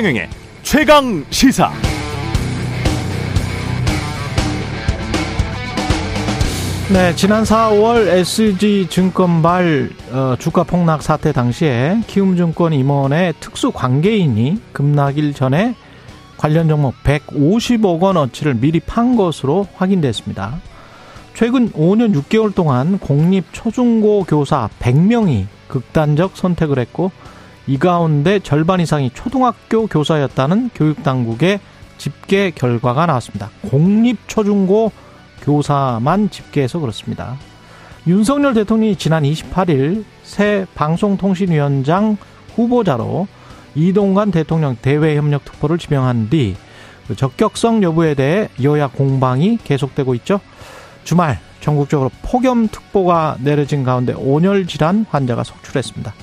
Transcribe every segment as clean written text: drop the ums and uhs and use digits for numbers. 최경영의 최강시사. 네, 지난 4월 SG증권 발 주가 폭락 사태 당시에 키움증권 임원의 특수관계인이 급락일 전에 관련 종목 150억 원어치를 미리 판 것으로 확인됐습니다. 최근 5년 6개월 동안 공립 초중고 교사 100명이 극단적 선택을 했고, 이 가운데 절반 이상이 초등학교 교사였다는 교육당국의 집계 결과가 나왔습니다. 공립 초중고 교사만 집계해서 그렇습니다. 윤석열 대통령이 지난 28일 새 방송통신위원장 후보자로 이동관 대통령 대외협력특보를 지명한 뒤 적격성 여부에 대해 여야 공방이 계속되고 있죠. 주말 전국적으로 폭염특보가 내려진 가운데 온열질환 환자가 속출했습니다.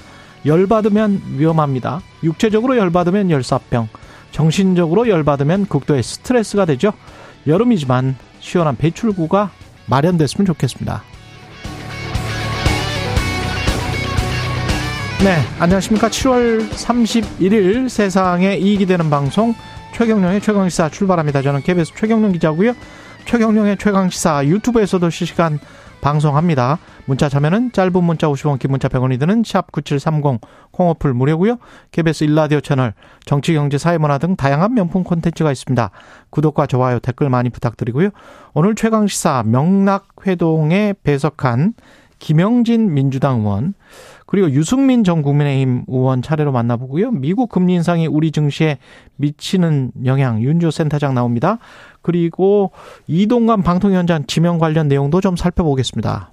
열받으면 위험합니다. 육체적으로 열받으면 열사병, 정신적으로 열받으면 극도의 스트레스가 되죠. 여름이지만 시원한 배출구가 마련됐으면 좋겠습니다. 네, 안녕하십니까. 7월 31일 세상에 이익이 되는 방송 최경룡의 최강시사 출발합니다. 저는 KBS 최경룡 기자고요. 최경룡의 최강시사 유튜브에서도 실시간 방송합니다. 문자 참여는 짧은 문자 50원, 긴 문자 100원이 드는 샵9730 콩어플 무료고요. KBS 1라디오 채널, 정치, 경제, 사회문화 등 다양한 명품 콘텐츠가 있습니다. 구독과 좋아요, 댓글 많이 부탁드리고요. 오늘 최강시사 명락회동에 배석한 김영진 민주당 의원, 그리고 유승민 전 국민의힘 의원 차례로 만나보고요. 미국 금리 인상이 우리 증시에 미치는 영향, 윤주호 센터장 나옵니다. 그리고 이동관 방통위원장 지명 관련 내용도 좀 살펴보겠습니다.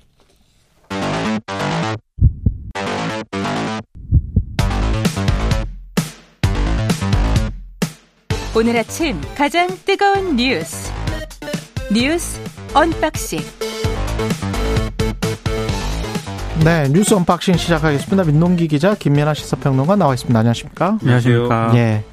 오늘 아침 가장 뜨거운 뉴스 언박싱. 네, 뉴스 언박싱 시작하겠습니다. 민동기 기자, 김민하 시사평론가 나와 있습니다. 안녕하십니까? 안녕하세요. 예,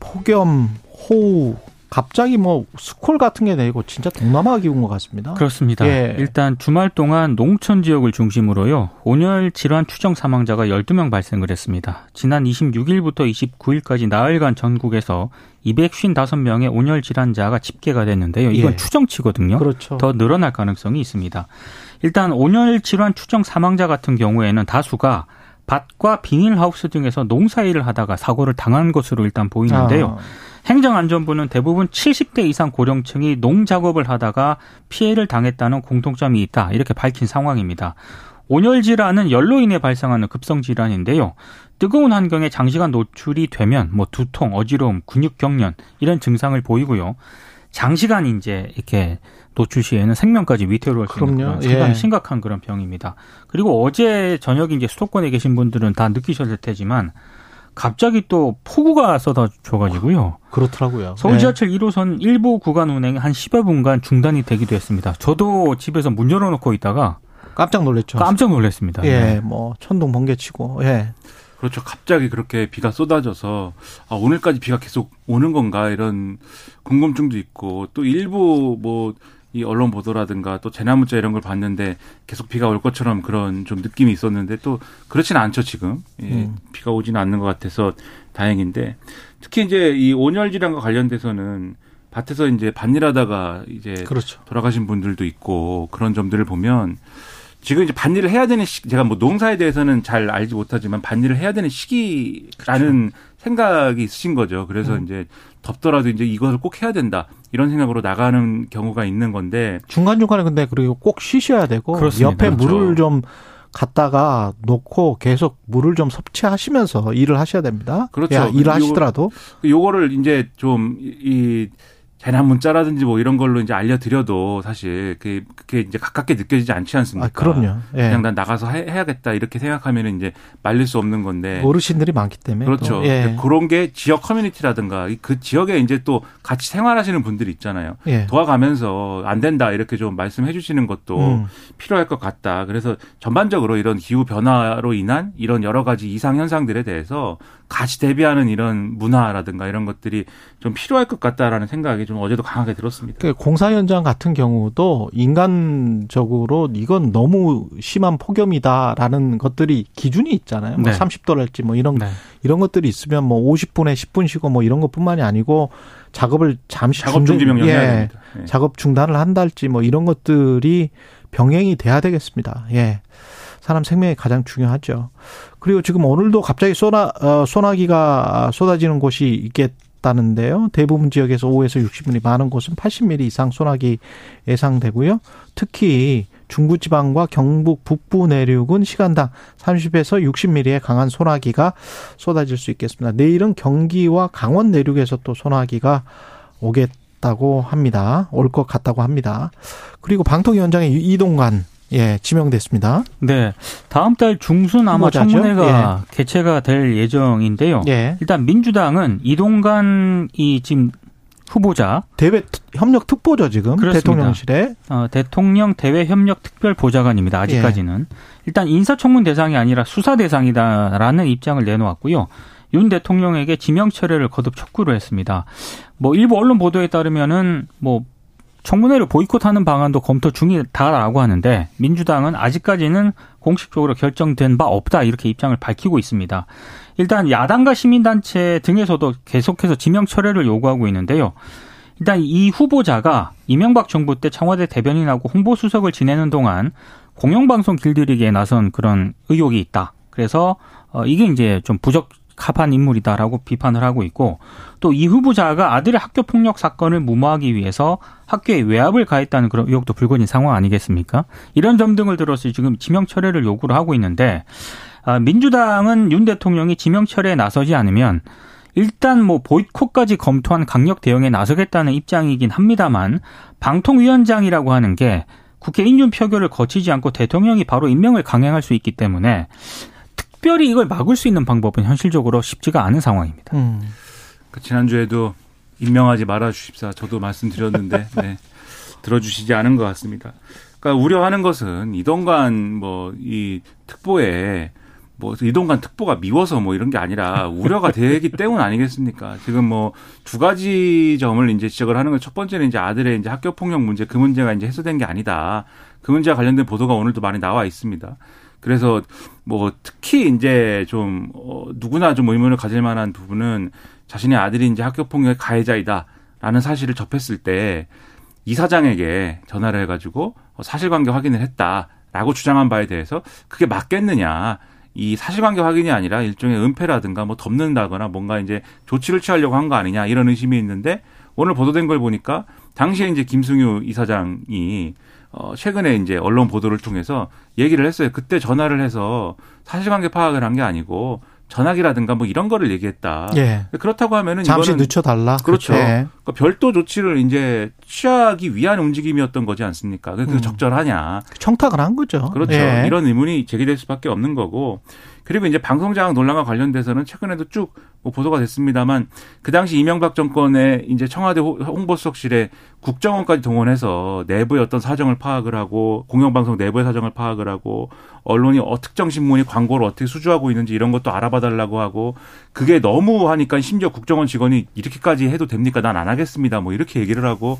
폭염, 호우, 갑자기 뭐 스콜 같은 게 내리고 진짜 동남아 기운 것 같습니다. 그렇습니다. 예. 일단 주말 동안 농촌 지역을 중심으로요, 온열 질환 추정 사망자가 12명 발생을 했습니다. 지난 26일부터 29일까지 나흘간 전국에서 255명의 온열 질환자가 집계가 됐는데요. 이건 예, 추정치거든요. 그렇죠. 더 늘어날 가능성이 있습니다. 일단 온열 질환 추정 사망자 같은 경우에는 다수가 밭과 비닐하우스 등에서 농사일을 하다가 사고를 당한 것으로 일단 보이는데요. 행정안전부는 대부분 70대 이상 고령층이 농작업을 하다가 피해를 당했다는 공통점이 있다, 이렇게 밝힌 상황입니다. 온열 질환은 열로 인해 발생하는 급성 질환인데요, 뜨거운 환경에 장시간 노출이 되면 뭐 두통, 어지러움, 근육 경련 이런 증상을 보이고요. 장시간 이제 이렇게 노출 시에는 생명까지 위태로울 수 있는 그런 상당히 예, 심각한 그런 병입니다. 그리고 어제 저녁 이제 수도권에 계신 분들은 다 느끼셨을 테지만 갑자기 또 폭우가 쏟아져가지고요. 그렇더라고요. 서울 지하철 1호선 일부 구간 운행이 한 10여 분간 중단이 되기도 했습니다. 저도 집에서 문 열어놓고 있다가 깜짝 놀랐죠. 깜짝 놀랐습니다. 예, 네. 뭐 천둥 번개치고 예. 그렇죠. 갑자기 그렇게 비가 쏟아져서 아, 오늘까지 비가 계속 오는 건가 이런 궁금증도 있고, 또 일부 뭐 이 언론 보도라든가 또 재난문자 이런 걸 봤는데 계속 비가 올 것처럼 그런 좀 느낌이 있었는데 또 그렇지는 않죠 지금. 예, 비가 오지는 않는 것 같아서 다행인데, 특히 이제 이 온열 질환과 관련돼서는 밭에서 이제 밭일하다가 이제 그렇죠, 돌아가신 분들도 있고, 그런 점들을 보면 지금 이제 밭일을 해야 되는 시기, 제가 뭐 농사에 대해서는 잘 알지 못하지만 밭일을 해야 되는 시기라는 그렇죠, 생각이 있으신 거죠. 그래서 이제 덥더라도 이제 이것을 꼭 해야 된다, 이런 생각으로 나가는 경우가 있는 건데. 중간중간에 근데 그리고 꼭 쉬셔야 되고. 그렇습니다. 옆에 그렇죠, 물을 좀 갖다가 놓고 계속 물을 좀 섭취하시면서 일을 하셔야 됩니다. 그렇죠. 야, 일을 하시더라도. 요거를 이제 좀 이 재난 문자라든지 뭐 이런 걸로 이제 알려드려도 사실 그게 이제 가깝게 느껴지지 않지 않습니까? 아, 그럼요. 예. 그냥 난 나가서 해야겠다 이렇게 생각하면 이제 말릴 수 없는 건데. 어르신들이 많기 때문에. 그렇죠. 예. 그런 게 지역 커뮤니티라든가 그 지역에 이제 또 같이 생활하시는 분들이 있잖아요. 예. 도와가면서 안 된다 이렇게 좀 말씀해 주시는 것도 필요할 것 같다. 그래서 전반적으로 이런 기후 변화로 인한 이런 여러 가지 이상 현상들에 대해서 같이 대비하는 이런 문화라든가 이런 것들이 좀 필요할 것 같다라는 생각이 좀 좀 어제도 강하게 들었습니다. 그러니까 공사 현장 같은 경우도 인간적으로 이건 너무 심한 폭염이다라는 것들이 기준이 있잖아요. 뭐 30도랄지 뭐 이런 이런 것들이 있으면 뭐 50분에 10분 쉬고 뭐 이런 것뿐만이 아니고 작업을 잠시 작업 중지 명령해야 됩니다. 예. 작업 중단을 한달지 뭐 이런 것들이 병행이 돼야 되겠습니다. 예. 사람 생명이 가장 중요하죠. 그리고 지금 오늘도 갑자기 소나기가 쏟아지는 곳이 있겠다는데요. 대부분 지역에서 5에서 60mm, 많은 곳은 80mm 이상 소나기 예상되고요. 특히 중부지방과 경북 북부 내륙은 시간당 30에서 60mm의 강한 소나기가 쏟아질 수 있겠습니다. 내일은 경기와 강원 내륙에서 또 소나기가 오겠다고 합니다. 올 것 같다고 합니다. 그리고 방통위원장의 이동관. 예, 지명됐습니다. 네. 다음 달 중순 아마 청문회가 예. 개최가 될 예정인데요. 예. 일단 민주당은 이동관이 지금 후보자. 대외 협력 특보죠, 지금. 그렇습니다. 대통령실에. 대통령 대외 협력 특별 보좌관입니다. 아직까지는. 예. 일단 인사청문 대상이 아니라 수사 대상이다라는 입장을 내놓았고요. 윤 대통령에게 지명 철회를 거듭 촉구를 했습니다. 뭐 일부 언론 보도에 따르면은 뭐 청문회를 보이콧하는 방안도 검토 중이다라고 하는데 민주당은 아직까지는 공식적으로 결정된 바 없다 이렇게 입장을 밝히고 있습니다. 일단 야당과 시민단체 등에서도 계속해서 지명 철회를 요구하고 있는데요. 일단 이 후보자가 이명박 정부 때 청와대 대변인하고 홍보수석을 지내는 동안 공영방송 길들이기에 나선 그런 의혹이 있다. 그래서 이게 이제 좀 부적합한 인물이다라고 비판을 하고 있고 또 이 후보자가 아들의 학교 폭력 사건을 무마하기 위해서 학교에 외압을 가했다는 그런 의혹도 불거진 상황 아니겠습니까? 이런 점 등을 들어서 지금 지명 철회를 요구를 하고 있는데 민주당은 윤 대통령이 지명 철회에 나서지 않으면 일단 뭐 보이콧까지 검토한 강력 대응에 나서겠다는 입장이긴 합니다만 방통위원장이라고 하는 게 국회 인준 표결을 거치지 않고 대통령이 바로 임명을 강행할 수 있기 때문에 특별히 이걸 막을 수 있는 방법은 현실적으로 쉽지가 않은 상황입니다. 지난주에도 임명하지 말아주십사 저도 말씀드렸는데 네, 들어주시지 않은 것 같습니다. 그러니까 우려하는 것은 이동관 이 특보에 이동관 특보가 미워서 이런 게 아니라 우려가 되기 때문 아니겠습니까? 지금 두 가지 점을 이제 지적을 하는 건 첫 번째는 이제 아들의 이제 학교 폭력 문제 그 문제가 이제 해소된 게 아니다. 그 문제와 관련된 보도가 오늘도 많이 나와 있습니다. 그래서 특히 이제 좀 누구나 좀 의문을 가질 만한 부분은 자신의 아들이 이제 학교폭력의 가해자이다라는 사실을 접했을 때 이사장에게 전화를 해가지고 사실관계 확인을 했다라고 주장한 바에 대해서 그게 맞겠느냐. 이 사실관계 확인이 아니라 일종의 은폐라든가 덮는다거나 뭔가 이제 조치를 취하려고 한 거 아니냐 이런 의심이 있는데 오늘 보도된 걸 보니까 당시에 이제 김승유 이사장이 최근에 이제 언론 보도를 통해서 얘기를 했어요. 그때 전화를 해서 사실관계 파악을 한 게 아니고 전화기라든가 이런 거를 얘기했다. 예. 그렇다고 하면은 잠시 이거는 늦춰달라. 그렇죠. 예. 그러니까 별도 조치를 이제 취하기 위한 움직임이었던 거지 않습니까? 그게 적절하냐? 청탁을 한 거죠. 그렇죠. 예. 이런 의문이 제기될 수밖에 없는 거고. 그리고 이제 방송장 논란과 관련돼서는 최근에도 쭉 보도가 됐습니다만 그 당시 이명박 정권의 이제 청와대 홍보수석실에 국정원까지 동원해서 내부의 어떤 사정을 파악을 하고 공영방송 내부의 사정을 파악을 하고 언론이 특정 신문이 광고를 어떻게 수주하고 있는지 이런 것도 알아봐달라고 하고 그게 너무 하니까 심지어 국정원 직원이 이렇게까지 해도 됩니까? 난 안 하겠습니다. 이렇게 얘기를 하고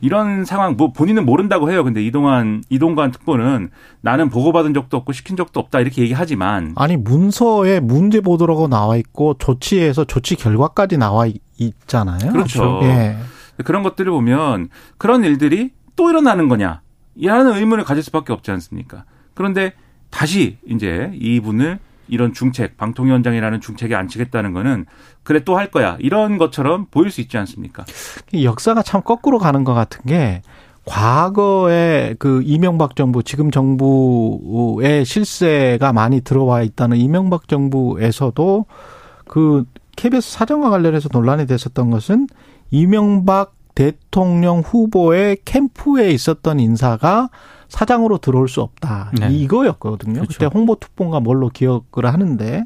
이런 상황 본인은 모른다고 해요. 근데 이동관 특보는 나는 보고받은 적도 없고 시킨 적도 없다 이렇게 얘기하지만 아니 문서에 문제 보도라고 나와 있고 조치에서 조치 결과까지 나와 있잖아요. 그렇죠. 예. 그런 것들을 보면 그런 일들이 또 일어나는 거냐 이라는 의문을 가질 수밖에 없지 않습니까? 그런데 다시 이제 이분을 이런 중책, 방통위원장이라는 중책에 앉히겠다는 거는 그래 또 할 거야 이런 것처럼 보일 수 있지 않습니까? 역사가 참 거꾸로 가는 것 같은 게 과거에 그 이명박 정부, 지금 정부의 실세가 많이 들어와 있다는 이명박 정부에서도 그 KBS 사정과 관련해서 논란이 됐었던 것은 이명박 대통령 후보의 캠프에 있었던 인사가 사장으로 들어올 수 없다. 네. 이거였거든요. 그렇죠. 그때 홍보특보인가 뭘로 기억을 하는데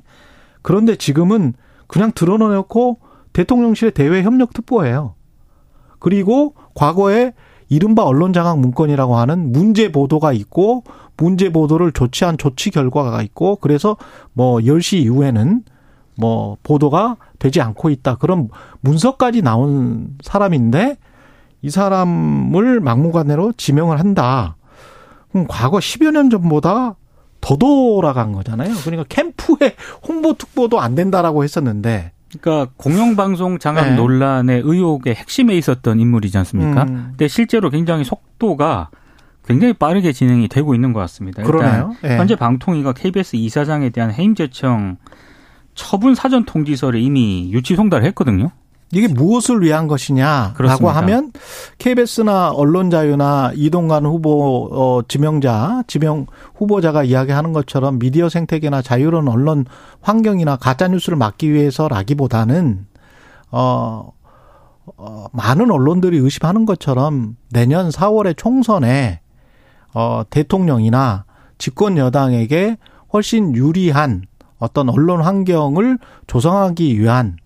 그런데 지금은 그냥 들어놓고 대통령실의 대외협력특보예요. 그리고 과거에 이른바 언론장악 문건이라고 하는 문제 보도가 있고 문제 보도를 조치한 조치 결과가 있고 그래서 10시 이후에는 보도가 되지 않고 있다. 그런 문서까지 나온 사람인데 이 사람을 막무가내로 지명을 한다. 그럼 과거 10여 년 전보다 더 돌아간 거잖아요. 그러니까 캠프에 홍보특보도 안 된다라고 했었는데. 그러니까 공영방송 장악 네. 논란의 의혹의 핵심에 있었던 인물이지 않습니까? 근데 실제로 굉장히 속도가 굉장히 빠르게 진행이 되고 있는 것 같습니다. 그러네요. 일단 현재 네. 방통위가 KBS 이사장에 대한 해임 제청 처분 사전 통지서를 이미 유치 송달을 했거든요. 이게 무엇을 위한 것이냐라고 그렇습니다. 하면 KBS나 언론자유나 이동관 후보 지명 후보자가 이야기하는 것처럼 미디어 생태계나 자유로운 언론 환경이나 가짜 뉴스를 막기 위해서라기보다는 많은 언론들이 의심하는 것처럼 내년 4월의 총선에 대통령이나 집권 여당에게 훨씬 유리한 어떤 언론 환경을 조성하기 위한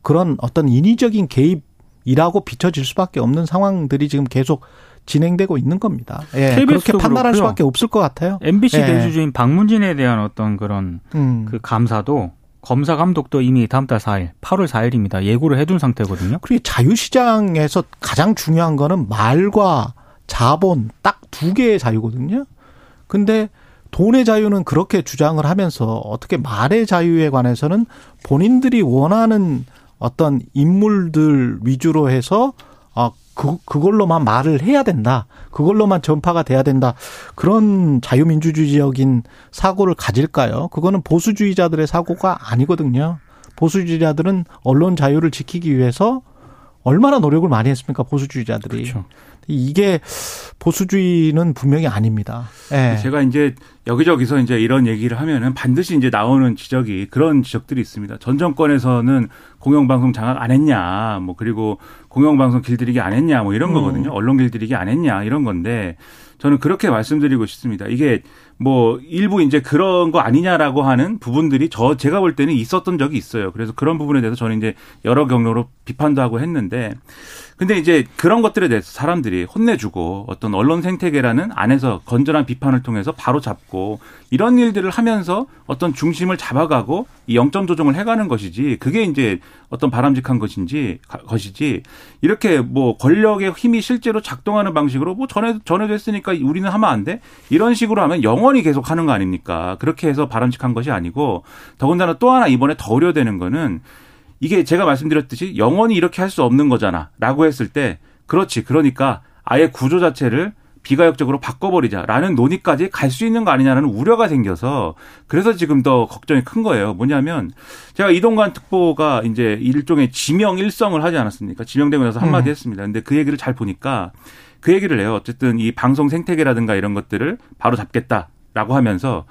그런 어떤 인위적인 개입이라고 비춰질 수밖에 없는 상황들이 지금 계속 진행되고 있는 겁니다. 예, 그렇게 판단할 그렇고요. 수밖에 없을 것 같아요. MBC 예. 대주주인 박문진에 대한 어떤 그런 그 감사도 검사 감독도 이미 다음 달 4일, 8월 4일입니다. 예고를 해둔 상태거든요. 그리고 자유시장에서 가장 중요한 거는 말과 자본 딱 두 개의 자유거든요. 근데 돈의 자유는 그렇게 주장을 하면서 어떻게 말의 자유에 관해서는 본인들이 원하는 어떤 인물들 위주로 해서 그걸로만 말을 해야 된다. 그걸로만 전파가 돼야 된다. 그런 자유민주주의적인 사고를 가질까요? 그거는 보수주의자들의 사고가 아니거든요. 보수주의자들은 언론 자유를 지키기 위해서 얼마나 노력을 많이 했습니까? 보수주의자들이. 그렇죠. 이게 보수주의는 분명히 아닙니다. 예. 제가 이제 여기저기서 이제 이런 얘기를 하면은 반드시 이제 나오는 지적이 그런 지적들이 있습니다. 전 정권에서는 공영방송 장악 안 했냐, 뭐 그리고 공영방송 길들이기 안 했냐, 뭐 이런 거거든요. 언론 길들이기 안 했냐 이런 건데 저는 그렇게 말씀드리고 싶습니다. 이게 뭐 일부 이제 그런 거 아니냐라고 하는 부분들이 제가 볼 때는 있었던 적이 있어요. 그래서 그런 부분에 대해서 저는 이제 여러 경로로 비판도 하고 했는데 근데 이제 그런 것들에 대해서 사람들이 혼내주고 어떤 언론 생태계라는 안에서 건전한 비판을 통해서 바로 잡고 이런 일들을 하면서 어떤 중심을 잡아가고 이 영점 조정을 해가는 것이지 그게 이제 어떤 바람직한 것이지 이렇게 뭐 권력의 힘이 실제로 작동하는 방식으로 뭐 전에도 했으니까 우리는 하면 안 돼? 이런 식으로 하면 영원히 계속 하는 거 아닙니까? 그렇게 해서 바람직한 것이 아니고 더군다나 또 하나 이번에 더 우려되는 거는 이게 제가 말씀드렸듯이 영원히 이렇게 할 수 없는 거잖아 라고 했을 때 그렇지 그러니까 아예 구조 자체를 비가역적으로 바꿔버리자라는 논의까지 갈 수 있는 거 아니냐는 우려가 생겨서 그래서 지금 더 걱정이 큰 거예요. 뭐냐면 제가 이동관 특보가 이제 일종의 지명 일성을 하지 않았습니까? 지명되고 나서 한마디 했습니다. 근데 그 얘기를 잘 보니까 그 얘기를 해요. 어쨌든 이 방송 생태계라든가 이런 것들을 바로 잡겠다라고 하면서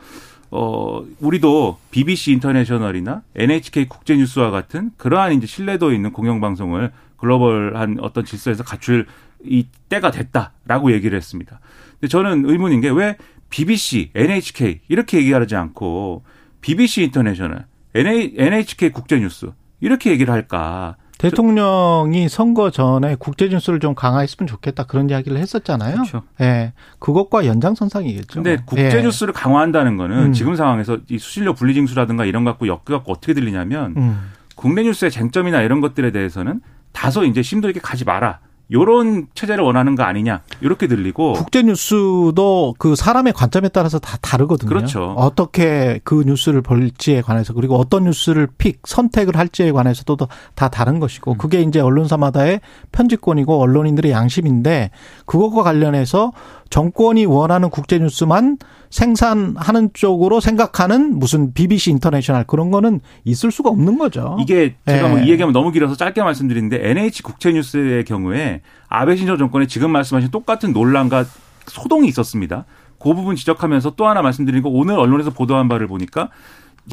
우리도 BBC 인터내셔널이나 NHK 국제뉴스와 같은 그러한 이제 신뢰도 있는 공영방송을 글로벌한 어떤 질서에서 갖출 이 때가 됐다라고 얘기를 했습니다. 근데 저는 의문인 게 왜 BBC, NHK 이렇게 얘기하지 않고 BBC 인터내셔널, NHK 국제뉴스 이렇게 얘기를 할까? 대통령이 선거 전에 국제뉴스를 좀 강화했으면 좋겠다 그런 이야기를 했었잖아요. 그렇죠. 예, 그것과 연장선상이겠죠. 그런데 국제뉴스를 예. 강화한다는 거는 지금 상황에서 이 수신료 분리징수라든가 이런 갖고 엮여갖고 어떻게 들리냐면 국내 뉴스의 쟁점이나 이런 것들에 대해서는 다소 이제 심도 있게 가지 마라. 요런 체제를 원하는 거 아니냐 이렇게 들리고 국제뉴스도 그 사람의 관점에 따라서 다 다르거든요. 그렇죠. 어떻게 그 뉴스를 볼지에 관해서 그리고 어떤 뉴스를 선택을 할지에 관해서도 다 다른 것이고 그게 이제 언론사마다의 편집권이고 언론인들의 양심인데 그것과 관련해서 정권이 원하는 국제뉴스만 생산하는 쪽으로 생각하는 무슨 BBC 인터내셔널 그런 거는 있을 수가 없는 거죠. 이게 제가 뭐 이 얘기하면 너무 길어서 짧게 말씀드리는데 NH 국제뉴스의 경우에 아베 신조 정권의 지금 말씀하신 똑같은 논란과 소동이 있었습니다. 그 부분 지적하면서 또 하나 말씀드린 거 오늘 언론에서 보도한 바를 보니까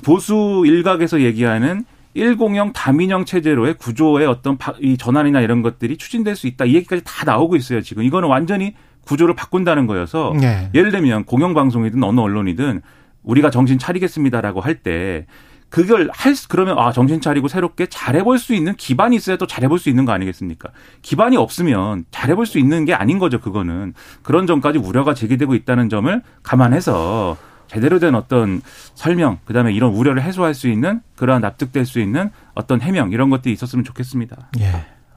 보수 일각에서 얘기하는 1공영 다민영 체제로의 구조의 어떤 이 전환이나 이런 것들이 추진될 수 있다. 이 얘기까지 다 나오고 있어요. 지금 이거는 완전히 구조를 바꾼다는 거여서 네. 예를 들면 공영방송이든 어느 언론이든 우리가 정신 차리겠습니다라고 할 때 그걸 그러면 정신 차리고 새롭게 잘해볼 수 있는 기반이 있어야 또 잘해볼 수 있는 거 아니겠습니까? 기반이 없으면 잘해볼 수 있는 게 아닌 거죠. 그거는 그런 점까지 우려가 제기되고 있다는 점을 감안해서 제대로 된 어떤 설명 그다음에 이런 우려를 해소할 수 있는 그러한 납득될 수 있는 어떤 해명 이런 것들이 있었으면 좋겠습니다. 네.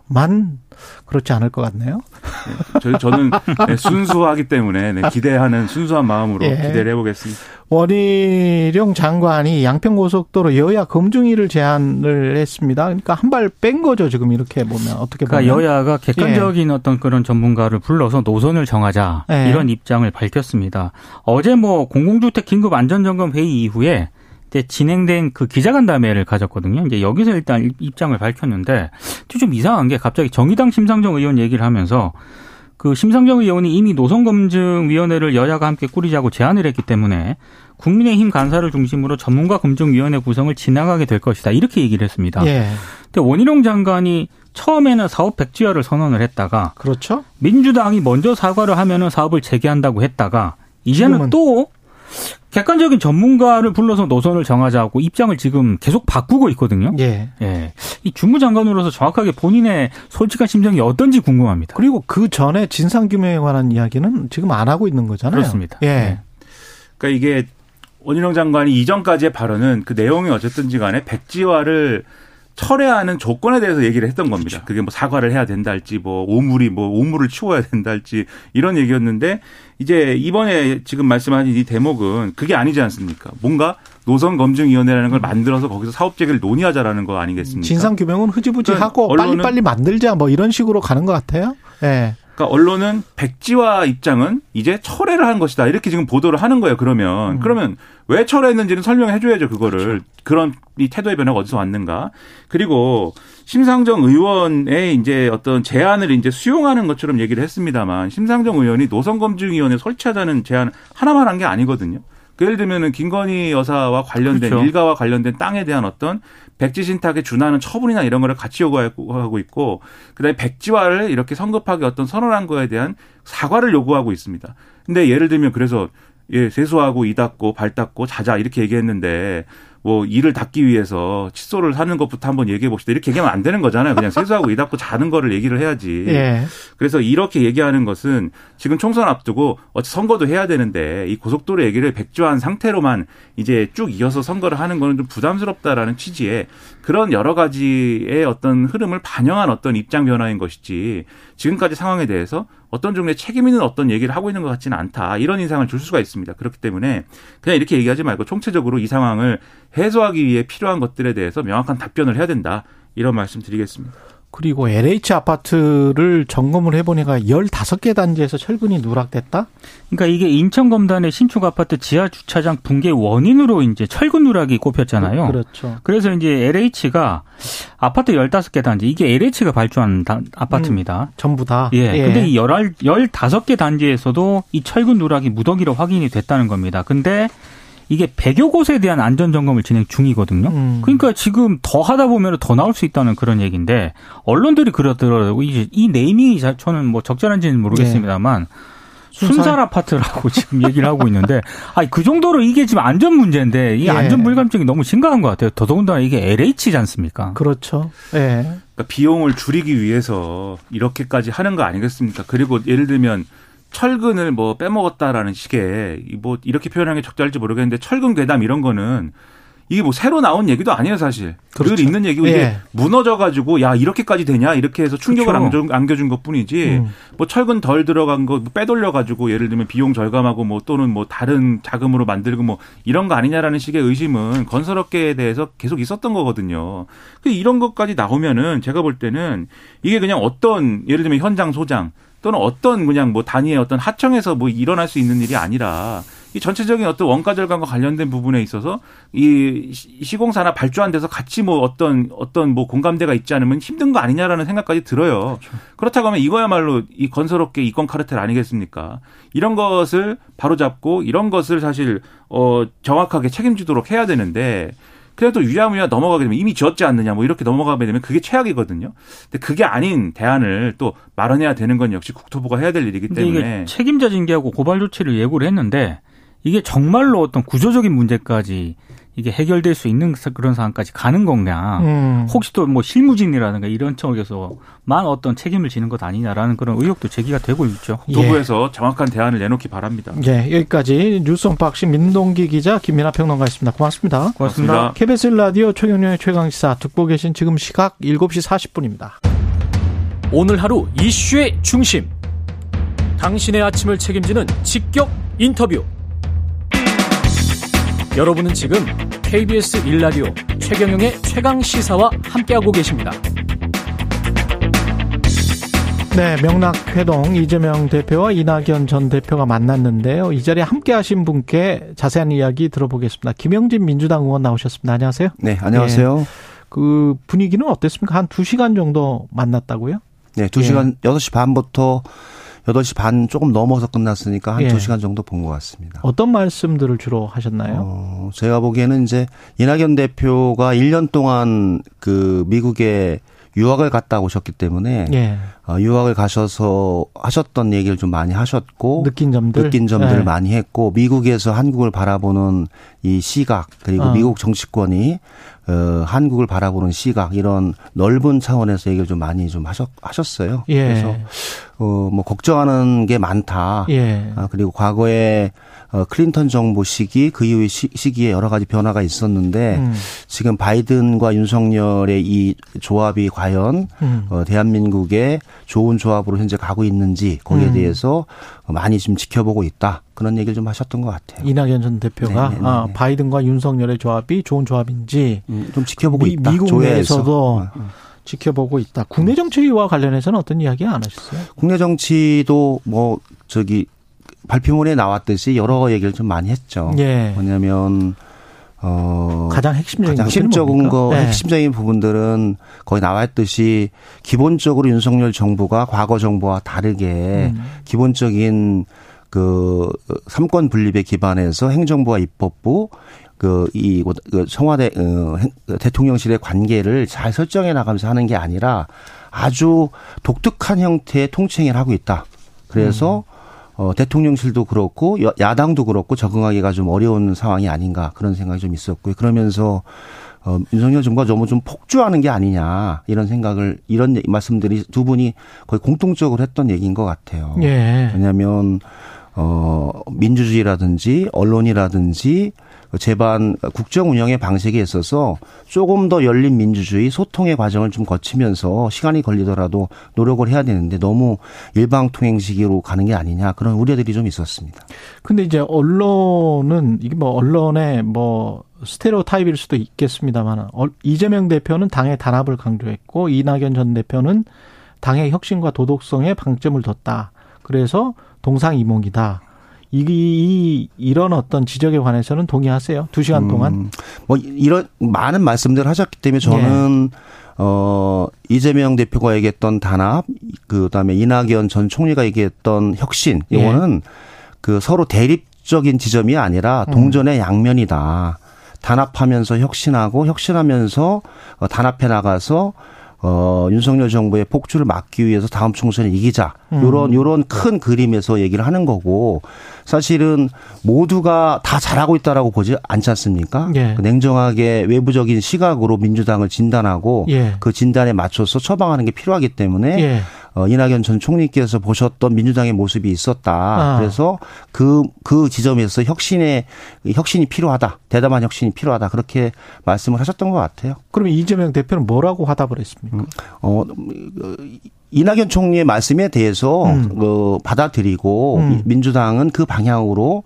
만 그렇지 않을 것 같네요. 저는 순수하기 때문에 기대하는 순수한 마음으로 예. 기대를 해보겠습니다. 원희룡 장관이 양평고속도로 여야 검증위를 제안을 했습니다. 그러니까 한 발 뺀 거죠. 지금 이렇게 보면 어떻게 보면. 그러니까 여야가 객관적인 예. 어떤 그런 전문가를 불러서 노선을 정하자 예. 이런 입장을 밝혔습니다. 어제 뭐 공공주택 긴급 안전점검 회의 이후에 이제 진행된 그 기자간담회를 가졌거든요. 이제 여기서 일단 입장을 밝혔는데 좀 이상한 게 갑자기 정의당 심상정 의원 얘기를 하면서 그 심상정 의원이 이미 노선검증위원회를 여야가 함께 꾸리자고 제안을 했기 때문에 국민의힘 간사를 중심으로 전문가 검증위원회 구성을 진행하게 될 것이다. 이렇게 얘기를 했습니다. 예. 근데 원희룡 장관이 처음에는 사업 백지화를 선언을 했다가 그렇죠. 민주당이 먼저 사과를 하면은 사업을 재개한다고 했다가 이제는 지금은. 또 객관적인 전문가를 불러서 노선을 정하자고 입장을 지금 계속 바꾸고 있거든요. 예. 예. 이 주무장관으로서 정확하게 본인의 솔직한 심정이 어떤지 궁금합니다. 그리고 그 전에 진상규명에 관한 이야기는 지금 안 하고 있는 거잖아요. 그렇습니다. 예. 예. 그러니까 이게 원희룡 장관이 이전까지의 발언은 그 내용이 어쨌든지 간에 백지화를 철회하는 조건에 대해서 얘기를 했던 겁니다. 그렇죠. 그게 뭐 사과를 해야 된다 할지 오물을 치워야 된다 할지 이런 얘기였는데 이제 이번에 지금 말씀하신 이 대목은 그게 아니지 않습니까? 뭔가 노선검증위원회라는 걸 만들어서 거기서 사업재개를 논의하자라는 거 아니겠습니까? 진상규명은 흐지부지하고 그러니까 빨리빨리 만들자 뭐 이런 식으로 가는 것 같아요. 네. 그러니까 언론은 백지화 입장은 이제 철회를 한 것이다. 이렇게 지금 보도를 하는 거예요. 그러면 왜 철회했는지는 설명해 줘야죠. 그거를. 그렇죠. 그런 이 태도의 변화가 어디서 왔는가. 그리고 심상정 의원의 이제 어떤 제안을 이제 수용하는 것처럼 얘기를 했습니다만 심상정 의원이 노선검증위원회 설치하자는 제안 하나만 한 게 아니거든요. 그 예를 들면은 김건희 여사와 관련된 그렇죠. 일가와 관련된 땅에 대한 어떤 백지신탁에 준하는 처분이나 이런 거를 같이 요구하고 있고 그다음에 백지화를 이렇게 성급하게 어떤 선언한 거에 대한 사과를 요구하고 있습니다. 근데 예를 들면 그래서 예, 세수하고 이 닦고 발 닦고 자자 이렇게 얘기했는데 뭐 이를 닦기 위해서 칫솔을 사는 것부터 한번 얘기해 봅시다. 이렇게 얘기하면 안 되는 거잖아요. 그냥 세수하고 이 닦고 자는 거를 얘기를 해야지. 예. 그래서 이렇게 얘기하는 것은 지금 총선 앞두고 어차피 선거도 해야 되는데 이 고속도로 얘기를 백지화한 상태로만 이제 쭉 이어서 선거를 하는 거는 좀 부담스럽다라는 취지의 그런 여러 가지의 어떤 흐름을 반영한 어떤 입장 변화인 것이지 지금까지 상황에 대해서 어떤 종류의 책임 있는 어떤 얘기를 하고 있는 것 같지는 않다. 이런 인상을 줄 수가 있습니다. 그렇기 때문에 그냥 이렇게 얘기하지 말고 총체적으로 이 상황을 해소하기 위해 필요한 것들에 대해서 명확한 답변을 해야 된다. 이런 말씀 드리겠습니다. 그리고 LH 아파트를 점검을 해보니까 15개 단지에서 철근이 누락됐다? 그러니까 이게 인천검단의 신축 아파트 지하 주차장 붕괴 원인으로 이제 철근 누락이 꼽혔잖아요. 그렇죠. 그래서 이제 LH가 아파트 15개 단지, 이게 LH가 발주한 아파트입니다. 전부 다? 예. 예. 근데 이 15개 단지에서도 이 철근 누락이 무더기로 확인이 됐다는 겁니다. 근데 이게 100여 곳에 대한 안전점검을 진행 중이거든요. 그러니까 지금 더 하다 보면 더 나올 수 있다는 그런 얘기인데 언론들이 그러더라고요. 이 네이밍이 저는 뭐 적절한지는 모르겠습니다만 네. 순살 아파트라고 지금 얘기를 하고 있는데 아니 그 정도로 이게 지금 안전 문제인데 이 예. 안전 불감증이 너무 심각한 것 같아요. 더더군다나 이게 LH지 않습니까? 그렇죠. 예. 그러니까 비용을 줄이기 위해서 이렇게까지 하는 거 아니겠습니까? 그리고 예를 들면 철근을 뭐 빼먹었다라는 식의 뭐 이렇게 표현하는 게 적절할지 모르겠는데 철근 괴담 이런 거는 이게 뭐 새로 나온 얘기도 아니에요 사실. 그렇죠. 늘 있는 얘기고 예. 이게 무너져가지고 야 이렇게까지 되냐 이렇게 해서 충격을 그렇죠. 안겨준 것뿐이지 뭐 철근 덜 들어간 거 빼돌려가지고 예를 들면 비용 절감하고 뭐 또는 뭐 다른 자금으로 만들고 뭐 이런 거 아니냐라는 식의 의심은 건설업계에 대해서 계속 있었던 거거든요. 이런 것까지 나오면은 제가 볼 때는 이게 그냥 어떤 예를 들면 현장 소장 또는 어떤 그냥 뭐 단위의 어떤 하청에서 뭐 일어날 수 있는 일이 아니라 이 전체적인 어떤 원가 절감과 관련된 부분에 있어서 이 시공사나 발주한 데서 같이 뭐 어떤 뭐 공감대가 있지 않으면 힘든 거 아니냐라는 생각까지 들어요. 그렇죠. 그렇다고 하면 이거야말로 이 건설업계 이권 카르텔 아니겠습니까? 이런 것을 바로잡고 이런 것을 사실 정확하게 책임지도록 해야 되는데 그냥 또 유야무야 넘어가게 되면 이미 지었지 않느냐 뭐 이렇게 넘어가게 되면 그게 최악이거든요. 근데 그게 아닌 대안을 또 마련해야 되는 건 역시 국토부가 해야 될 일이기 때문에. 이게 책임자 징계하고 고발 조치를 예고를 했는데 이게 정말로 어떤 구조적인 문제까지 이게 해결될 수 있는 그런 상황까지 가는 건가. 혹시 또 뭐 실무진이라든가 이런 쪽에서만 어떤 책임을 지는 것 아니냐라는 그런 의혹도 제기가 되고 있죠. 도부에서 예. 정확한 대안을 내놓기 바랍니다. 예, 여기까지 뉴스 언박싱 민동기 기자 김민하 평론가였습니다. 고맙습니다. 고맙습니다. KBS 라디오 최경영의 최강시사 듣고 계신 지금 시각 7시 40분입니다. 오늘 하루 이슈의 중심, 당신의 아침을 책임지는 직격 인터뷰. 여러분은 지금 KBS 1라디오 최경영의 최강시사와 함께하고 계십니다. 네, 명락회동 이재명 대표와 이낙연 전 대표가 만났는데요. 이 자리에 함께하신 분께 자세한 이야기 들어보겠습니다. 김영진 민주당 의원 나오셨습니다. 안녕하세요. 네, 안녕하세요. 네, 그 분위기는 어땠습니까? 한 2시간 정도 만났다고요? 네, 2시간, 예. 6시 반부터 8시 반 조금 넘어서 끝났으니까 한 2시간 정도 본 것 같습니다. 어떤 말씀들을 주로 하셨나요? 제가 보기에는 이제 이낙연 대표가 1년 동안 그 미국에 유학을 갔다 오셨기 때문에 유학을 가셔서 하셨던 얘기를 좀 많이 하셨고 느낀 점들을 많이 했고, 미국에서 한국을 바라보는 이 시각, 그리고 미국 정치권이 한국을 바라보는 시각, 이런 넓은 차원에서 얘기를 좀 많이 좀 하셨어요. 예. 그래서 뭐 걱정하는 게 많다. 예. 그리고 과거에 클린턴 정부 시기, 그 이후의 시기에 여러 가지 변화가 있었는데 지금 바이든과 윤석열의 이 조합이 과연 대한민국의 좋은 조합으로 현재 가고 있는지, 거기에 대해서 많이 지금 지켜보고 있다. 그런 얘기를 좀 하셨던 것 같아요. 이낙연 전 대표가 바이든과 윤석열의 조합이 좋은 조합인지 좀 지켜보고 있다. 미국 내에서도 지켜보고 있다. 국내 정치와 관련해서는 어떤 이야기 안 하셨어요? 국내 정치도 뭐 저기 발표문에 나왔듯이 여러 얘기를 좀 많이 했죠. 예. 뭐냐면 가장 핵심적인 부분들은 거의 나왔듯이, 기본적으로 윤석열 정부가 과거 정부와 다르게 기본적인 그 삼권 분립에 기반해서 행정부와 입법부, 이 청와대 대통령실의 관계를 잘 설정해 나가면서 하는 게 아니라 아주 독특한 형태의 통치행위를 하고 있다. 그래서 대통령실도 그렇고 야당도 그렇고 적응하기가 좀 어려운 상황이 아닌가, 그런 생각이 좀 있었고요. 그러면서 윤석열 정부가 너무 좀 폭주하는 게 아니냐, 이런 생각을, 이런 말씀들이 두 분이 거의 공통적으로 했던 얘기인 것 같아요. 예. 왜냐하면 민주주의라든지 언론이라든지 제반 국정 운영의 방식에 있어서 조금 더 열린 민주주의, 소통의 과정을 좀 거치면서 시간이 걸리더라도 노력을 해야 되는데 너무 일방통행식으로 가는 게 아니냐, 그런 우려들이 좀 있었습니다. 근데 이제 언론은 이게 뭐 언론의 뭐 스테레오타입일 수도 있겠습니다만, 이재명 대표는 당의 단합을 강조했고 이낙연 전 대표는 당의 혁신과 도덕성에 방점을 뒀다. 그래서 동상이몽이다. 이런 어떤 지적에 관해서는 동의하세요? 2시간 동안 뭐 이런 많은 말씀들을 하셨기 때문에 저는 이재명 대표가 얘기했던 단합, 그다음에 이낙연 전 총리가 얘기했던 혁신, 이거는 그 서로 대립적인 지점이 아니라 동전의 양면이다. 단합하면서 혁신하고, 혁신하면서 단합해 나가서 윤석열 정부의 폭주를 막기 위해서 다음 총선에 이기자, 요런 큰 그림에서 얘기를 하는 거고, 사실은 모두가 다 잘하고 있다라고 보지 않지 않습니까? 예. 냉정하게 외부적인 시각으로 민주당을 진단하고 그 진단에 맞춰서 처방하는 게 필요하기 때문에 이낙연 전 총리께서 보셨던 민주당의 모습이 있었다. 그래서 그 지점에서 혁신이 필요하다. 대담한 혁신이 필요하다. 그렇게 말씀을 하셨던 것 같아요. 그럼 이재명 대표는 뭐라고 화답을 했습니까? 이낙연 총리의 말씀에 대해서 받아들이고 민주당은 그 방향으로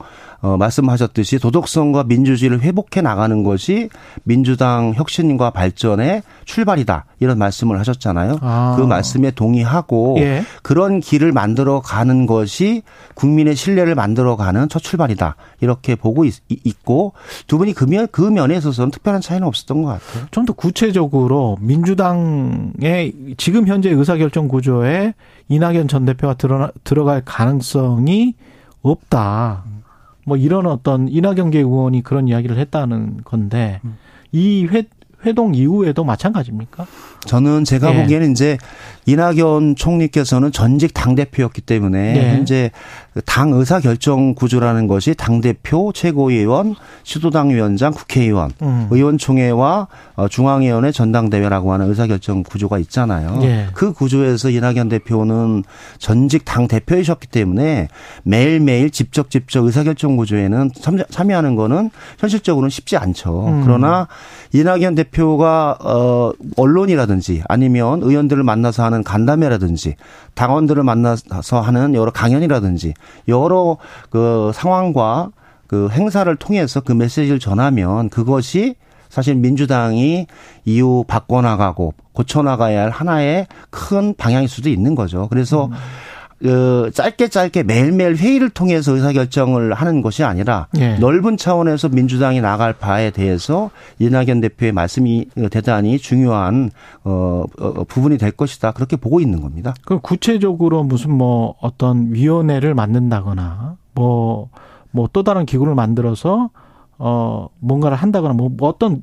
말씀하셨듯이 도덕성과 민주주의를 회복해 나가는 것이 민주당 혁신과 발전의 출발이다, 이런 말씀을 하셨잖아요. 그 말씀에 동의하고 그런 길을 만들어가는 것이 국민의 신뢰를 만들어가는 첫 출발이다, 이렇게 보고 있고, 두 분이 그 면에 있어서는 특별한 차이는 없었던 것 같아요. 좀 더 구체적으로 민주당의 지금 현재 의사결정 구조에 이낙연 전 대표가 들어갈 가능성이 없다. 뭐 이런 어떤 이낙연계 의원이 그런 이야기를 했다는 건데, 이 회동 이후에도 마찬가지입니까? 저는 제가 보기에는 이제 이낙연 총리께서는 전직 당대표였기 때문에 현재 당 의사결정 구조라는 것이 당대표, 최고위원, 시도당위원장, 국회의원, 의원총회와 중앙위원회 전당대회라고 하는 의사결정 구조가 있잖아요. 그 구조에서 이낙연 대표는 전직 당대표이셨기 때문에 매일매일 직접 의사결정 구조에는 참여하는 거는 현실적으로는 쉽지 않죠. 그러나 이낙연 대표 대표가 언론이라든지 아니면 의원들을 만나서 하는 간담회라든지 당원들을 만나서 하는 여러 강연이라든지 여러 그 상황과 그 행사를 통해서 그 메시지를 전하면 그것이 사실 민주당이 이후 바꿔나가고 고쳐나가야 할 하나의 큰 방향일 수도 있는 거죠. 그래서 짧게 매일매일 회의를 통해서 의사결정을 하는 것이 아니라 예. 넓은 차원에서 민주당이 나갈 바에 대해서 이낙연 대표의 말씀이 대단히 중요한 부분이 될 것이다. 그렇게 보고 있는 겁니다. 그럼 구체적으로 무슨 뭐 어떤 위원회를 만든다거나 뭐 또 다른 기구를 만들어서 뭔가를 한다거나 뭐 어떤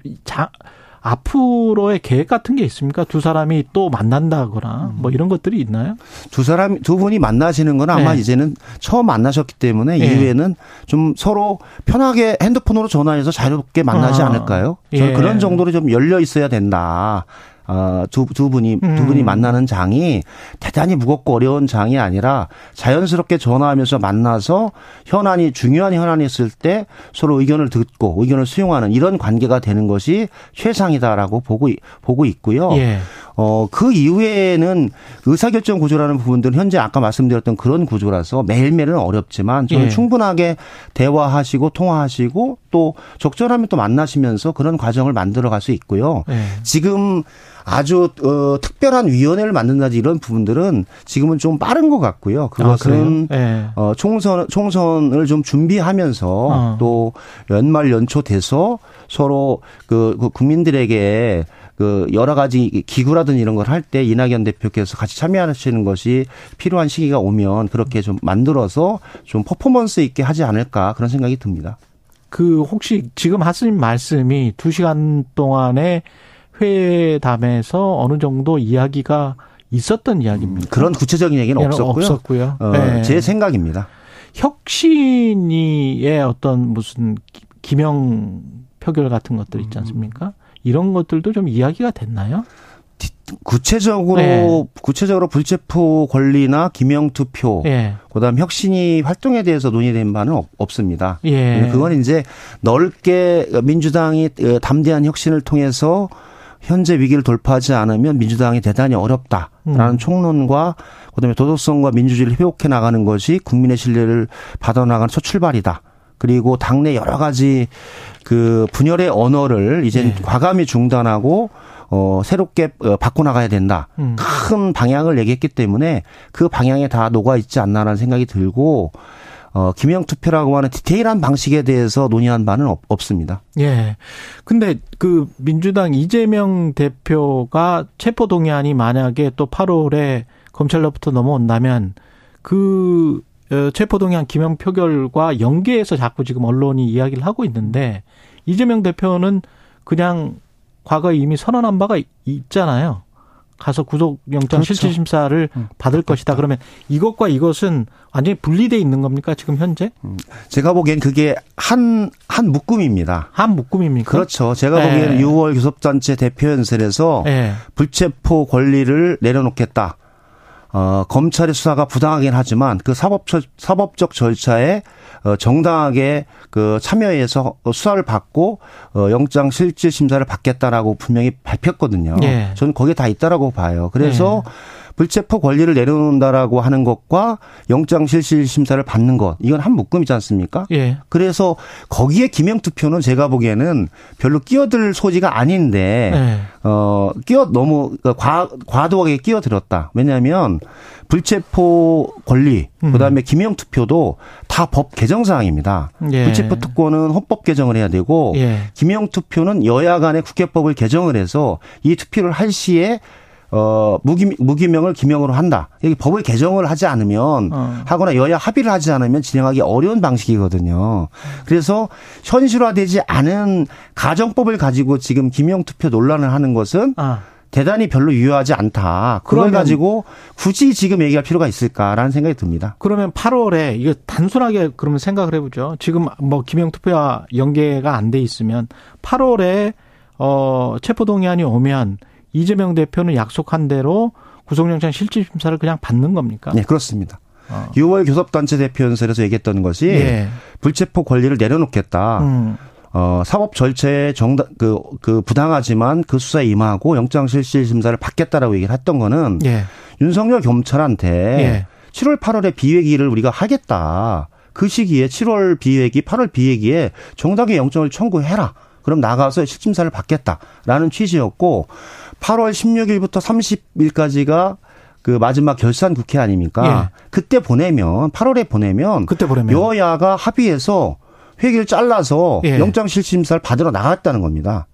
앞으로의 계획 같은 게 있습니까? 두 사람이 또 만난다거나 뭐 이런 것들이 있나요? 두 분이 만나시는 건 아마 네. 이제는 처음 만나셨기 때문에 네. 이후에는 좀 서로 편하게 핸드폰으로 전화해서 자유롭게 만나지 않을까요? 저는 예. 그런 정도로 좀 열려 있어야 된다. 두 분이 만나는 장이 대단히 무겁고 어려운 장이 아니라 자연스럽게 전화하면서 만나서 중요한 현안이 있을 때 서로 의견을 듣고 의견을 수용하는 이런 관계가 되는 것이 최상이다라고 보고 있고요. 예. 그 이후에는 의사결정 구조라는 부분들은 현재 아까 말씀드렸던 그런 구조라서 매일매일은 어렵지만 저는 예. 충분하게 대화하시고 통화하시고 또 적절하면 또 만나시면서 그런 과정을 만들어갈 수 있고요. 예. 지금 아주 특별한 위원회를 만든다든지 이런 부분들은 지금은 좀 빠른 것 같고요. 그것은 네. 총선을 좀 준비하면서 또 연말 연초 돼서 서로 그 국민들에게 그 여러 가지 기구라든지 이런 걸 할 때 이낙연 대표께서 같이 참여하시는 것이 필요한 시기가 오면 그렇게 좀 만들어서 좀 퍼포먼스 있게 하지 않을까 그런 생각이 듭니다. 그 혹시 지금 하신 말씀이 2시간 동안에 회담에서 어느 정도 이야기가 있었던 이야기입니다. 그런 구체적인 얘기는 없었고요. 네. 제 생각입니다. 혁신이의 어떤 무슨 기명 표결 같은 것들 있지 않습니까? 이런 것들도 좀 이야기가 됐나요? 구체적으로 네. 불체포 권리나 기명 투표, 네. 그다음 혁신이 활동에 대해서 논의된 바는 없습니다. 예. 그건 이제 넓게 민주당이 담대한 혁신을 통해서 현재 위기를 돌파하지 않으면 민주당이 대단히 어렵다라는 총론과 그다음에 도덕성과 민주주의를 회복해 나가는 것이 국민의 신뢰를 받아나가는 첫 출발이다. 그리고 당내 여러 가지 그 분열의 언어를 이제 네. 과감히 중단하고 새롭게 바꿔나가야 된다. 큰 방향을 얘기했기 때문에 그 방향에 다 녹아 있지 않나라는 생각이 들고 기명 투표라고 하는 디테일한 방식에 대해서 논의한 바는 없습니다. 예. 근데 그 민주당 이재명 대표가 체포동의안이 만약에 또 8월에 검찰로부터 넘어온다면 그 체포동의안 기명 표결과 연계해서 자꾸 지금 언론이 이야기를 하고 있는데 이재명 대표는 그냥 과거에 이미 선언한 바가 있잖아요. 가서 구속영장 실질심사를 받을 것이다. 그러면 이것과 이것은 완전히 분리되어 있는 겁니까? 지금 현재? 제가 보기엔 그게 한 묶음입니다. 한 묶음입니까? 그렇죠. 제가 보기엔 6월 교섭단체 대표연설에서 불체포 권리를 내려놓겠다. 검찰의 수사가 부당하긴 하지만 그 사법적 절차에 정당하게 그 참여해서 수사를 받고 영장 실질 심사를 받겠다라고 분명히 밝혔거든요. 예. 저는 거기에 다 있다라고 봐요. 그래서 불체포 권리를 내려놓는다라고 하는 것과 영장 실질 심사를 받는 것 이건 한 묶음이지 않습니까? 예. 그래서 거기에 기명 투표는 제가 보기에는 별로 끼어들 소지가 아닌데 너무 과도하게 끼어들었다. 왜냐하면 불체포 권리 그다음에 기명 투표도 다 법 개정 사항입니다. 예. 불체포 특권은 헌법 개정을 해야 되고 기명 투표는 여야 간의 국회법을 개정을 해서 이 투표를 할 시에 무기명을 기명으로 한다. 여기 법을 개정을 하지 않으면 하거나 여야 합의를 하지 않으면 진행하기 어려운 방식이거든요. 그래서 현실화되지 않은 가정법을 가지고 지금 기명투표 논란을 하는 것은 대단히 별로 유효하지 않다. 그걸 가지고 굳이 지금 얘기할 필요가 있을까라는 생각이 듭니다. 그러면 8월에 이거 단순하게 그러면 생각을 해보죠. 지금 뭐 기명투표와 연계가 안 돼 있으면 8월에 체포동의안이 오면 이재명 대표는 약속한 대로 구속영장 실질심사를 그냥 받는 겁니까? 네, 그렇습니다. 6월 교섭단체 대표연설에서 얘기했던 것이 불체포 권리를 내려놓겠다. 사법 절차에 부당하지만 그 수사에 임하고 영장실질심사를 받겠다라고 얘기를 했던 거는 예. 윤석열 경찰한테 예. 7월 8월에 비회기를 우리가 하겠다. 그 시기에 7월 비회기, 8월 비회기에 정당의 영장을 청구해라. 그럼 나가서 실심사를 받겠다라는 취지였고 8월 16일부터 30일까지가 그 마지막 결산 국회 아닙니까? 예. 그때 보내면 8월에 보내면 여야가 합의해서 회기를 잘라서 예. 영장실질심사를 받으러 나갔다는 겁니다.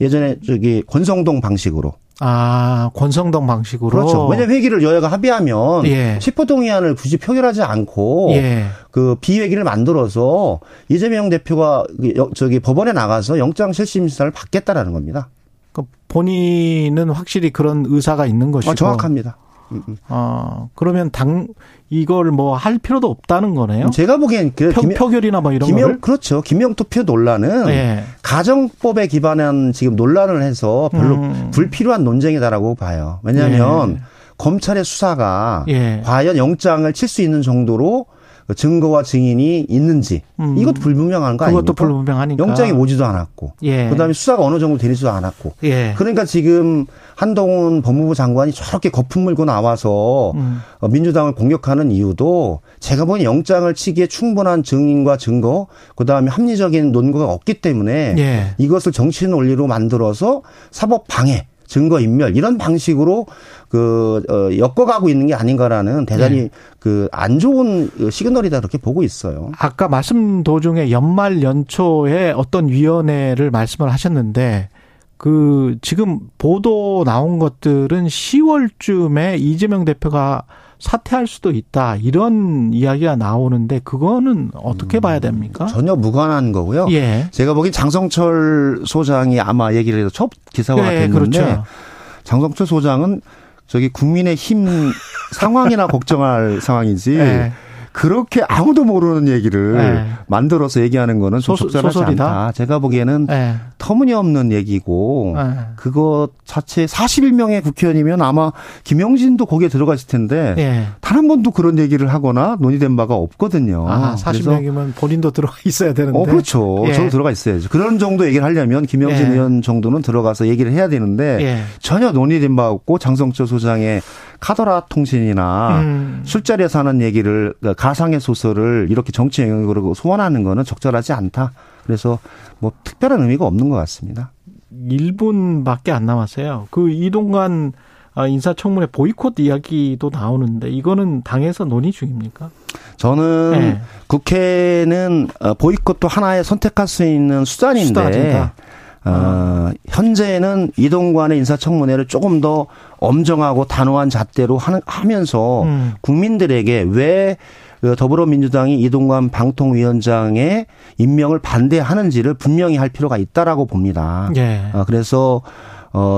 예전에 저기 권성동 방식으로. 아, 권성동 방식으로. 그렇죠. 왜냐면 회기를 여야가 합의하면 예. 체포동의안을 굳이 표결하지 않고 예. 그 비회기를 만들어서 이재명 대표가 저기 법원에 나가서 영장실질심사를 받겠다라는 겁니다. 그러니까 본인은 확실히 그런 의사가 있는 것이고. 정확합니다. 그러면 이걸 뭐 할 필요도 없다는 거네요? 제가 보기엔. 표결이나 뭐 이런 거. 그렇죠. 김영투표 논란은. 예. 가정법에 기반한 지금 논란을 해서 별로 불필요한 논쟁이다라고 봐요. 왜냐하면 예. 검찰의 수사가. 예. 과연 영장을 칠 수 있는 정도로 증거와 증인이 있는지. 이것도 불분명한 거 아닙니까? 그것도 불분명하니까. 영장이 오지도 않았고. 예. 그다음에 수사가 어느 정도 되지도 않았고. 예. 그러니까 지금 한동훈 법무부 장관이 저렇게 거품 물고 나와서 민주당을 공격하는 이유도 제가 보니 영장을 치기에 충분한 증인과 증거, 그다음에 합리적인 논거가 없기 때문에 예. 이것을 정치 논리로 만들어서 사법 방해. 증거인멸 이런 방식으로 엮어가고 있는 게 아닌가라는 대단히 네. 안 좋은 시그널이다 그렇게 보고 있어요. 아까 말씀 도중에 연말 연초에 어떤 위원회를 말씀을 하셨는데 지금 보도 나온 것들은 10월쯤에 이재명 대표가 사퇴할 수도 있다 이런 이야기가 나오는데 그거는 어떻게 봐야 됩니까? 전혀 무관한 거고요. 예. 제가 보기엔 장성철 소장이 아마 얘기를 해서 첫 기사화가 됐는데 그렇죠. 장성철 소장은 저기 국민의힘 상황이나 걱정할 상황이지 예. 그렇게 아무도 모르는 얘기를 예. 만들어서 얘기하는 거는 적절하지 않다. 제가 보기에는 예. 터무니없는 얘기고 예. 그것 자체 41명의 국회의원이면 아마 김영진도 거기에 들어갔을 텐데 예. 단 한 번도 그런 얘기를 하거나 논의된 바가 없거든요. 아, 40명이면 본인도 들어가 있어야 되는데. 그렇죠. 예. 저도 들어가 있어야죠. 그런 정도 얘기를 하려면 김영진 예. 의원 정도는 들어가서 얘기를 해야 되는데 예. 전혀 논의된 바 없고 장성철 소장의 카더라 통신이나 술자리에서 하는 얘기를 가상의 소설을 이렇게 정치 영역으로 소환하는 거는 적절하지 않다. 그래서 뭐 특별한 의미가 없는 것 같습니다. 1분밖에 안 남았어요. 이동관 인사청문회 보이콧 이야기도 나오는데 이거는 당에서 논의 중입니까? 저는 네. 국회는 보이콧도 하나의 선택할 수 있는 수단인데 현재는 이동관의 인사청문회를 조금 더 엄정하고 단호한 잣대로 하면서 국민들에게 왜 더불어민주당이 이동관 방통위원장의 임명을 반대하는지를 분명히 할 필요가 있다라고 봅니다. 예. 그래서